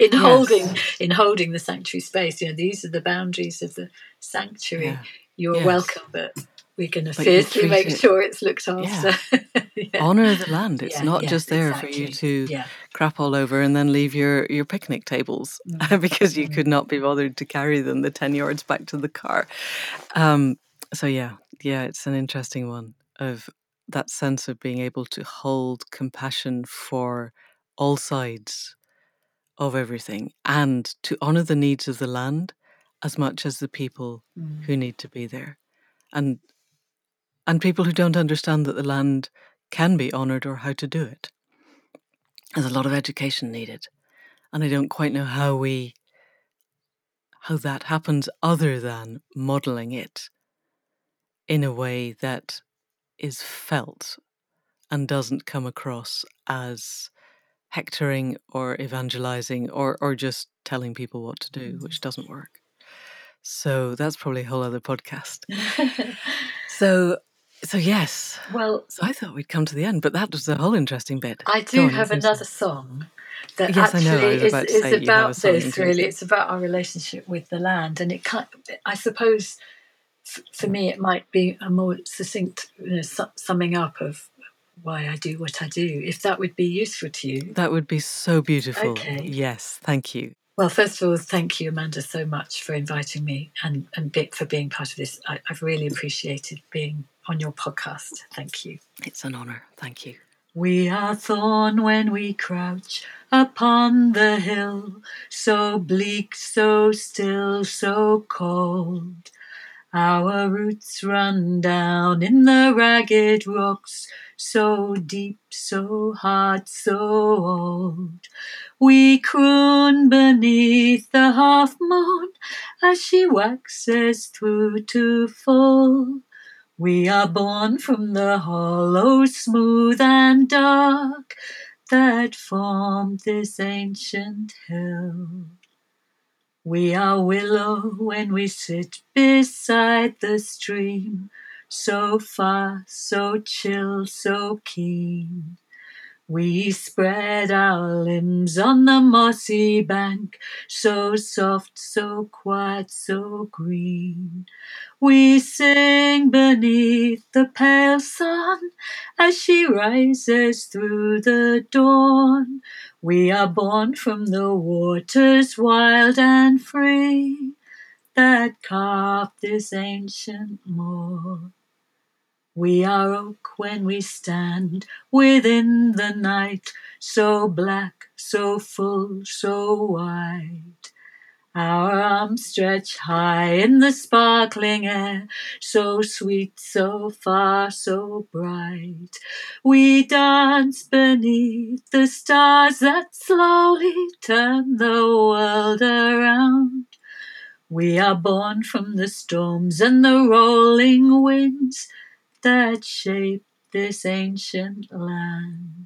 in yes. holding in holding the sanctuary space. You know, these are the boundaries of the sanctuary. Yeah. You're yes. welcome, but we're going to fiercely make it. sure it's looked after. Yeah. yeah. Honour the land. It's yeah, not yeah, just there exactly. for you to yeah. crap all over and then leave your, your picnic tables mm. because you mm. could not be bothered to carry them the ten yards back to the car. Um, so, yeah, yeah, it's an interesting one of... that sense of being able to hold compassion for all sides of everything and to honour the needs of the land as much as the people mm. who need to be there. And and people who don't understand that the land can be honoured or how to do it. There's a lot of education needed. And I don't quite know how we how that happens other than modelling it in a way that is felt and doesn't come across as hectoring or evangelizing or or just telling people what to do, which doesn't work. So that's probably a whole other podcast. so so yes. Well, so I thought we'd come to the end, but that was the whole interesting bit. I do on, have another song that yes, actually I know. I was about is, to say is about this really. It's about our relationship with the land, and it can't, I suppose. For me, it might be a more succinct you know, su- summing up of why I do what I do, if that would be useful to you. That would be so beautiful. Okay. Yes, thank you. Well, first of all, thank you, Amanda, so much for inviting me and, and for being part of this. I, I've really appreciated being on your podcast. Thank you. It's an honour. Thank you. We are thorn when we crouch upon the hill, so bleak, so still, so cold. Our roots run down in the ragged rocks, so deep, so hard, so old. We croon beneath the half-moon as she waxes through to full. We are born from the hollow, smooth and dark that formed this ancient hill. We are willow when we sit beside the stream, so far, so chill, so keen. We spread our limbs on the mossy bank, so soft, so quiet, so green. We sing beneath the pale sun as she rises through the dawn. We are born from the waters wild and free that carved this ancient moor. We are oak when we stand within the night, so black, so full, so wide. Our arms stretch high in the sparkling air, so sweet, so far, so bright. We dance beneath the stars that slowly turn the world around. We are born from the storms and the rolling winds that shaped this ancient land.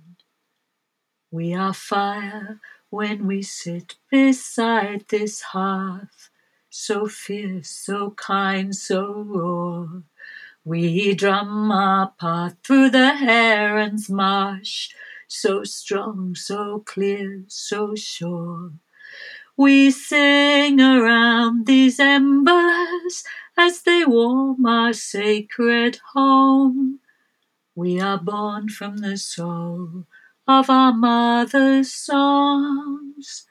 We are fire when we sit beside this hearth, so fierce, so kind, so raw. We drum our path through the heron's marsh, so strong, so clear, so sure. We sing around these embers as they warm our sacred home. We are born from the soul of our mother's songs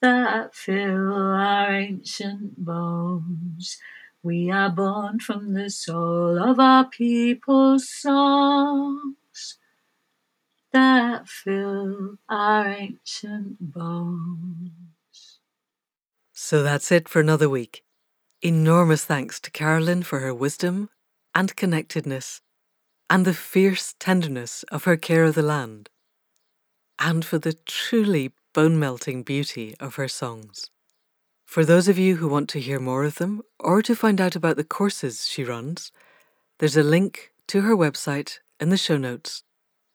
that fill our ancient bones. We are born from the soul of our people's songs that fill our ancient bones. So that's it for another week. Enormous thanks to Carolyn for her wisdom and connectedness and the fierce tenderness of her care of the land, and for the truly bone-melting beauty of her songs. For those of you who want to hear more of them or to find out about the courses she runs, there's a link to her website in the show notes,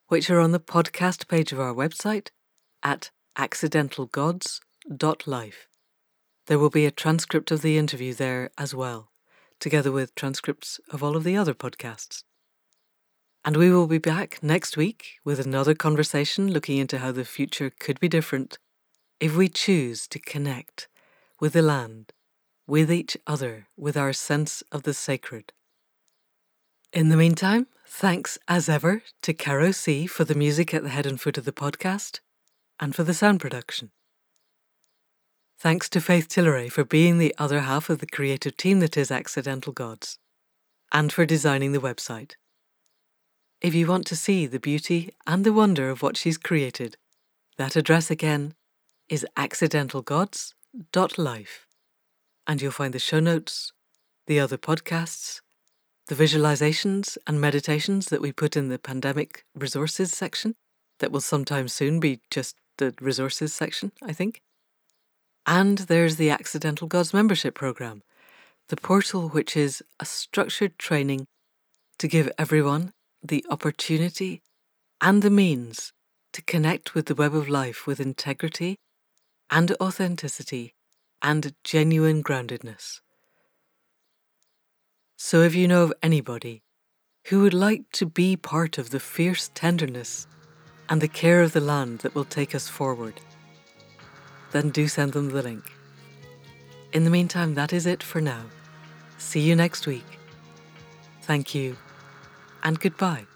which are on the podcast page of our website at accidental gods dot life. There will be a transcript of the interview there as well, together with transcripts of all of the other podcasts. And we will be back next week with another conversation looking into how the future could be different if we choose to connect with the land, with each other, with our sense of the sacred. In the meantime, thanks as ever to Caro C for the music at the head and foot of the podcast and for the sound production. Thanks to Faith Tilleray for being the other half of the creative team that is Accidental Gods, and for designing the website. If you want to see the beauty and the wonder of what she's created, that address again is accidental gods dot life, and you'll find the show notes, the other podcasts, the visualizations and meditations that we put in the pandemic resources section, that will sometime soon be just the resources section, I think. And there's the Accidental Gods membership programme, the portal which is a structured training to give everyone the opportunity and the means to connect with the web of life with integrity and authenticity and genuine groundedness. So if you know of anybody who would like to be part of the fierce tenderness and the care of the land that will take us forward, then do send them the link. In the meantime, that is it for now. See you next week. Thank you, and goodbye.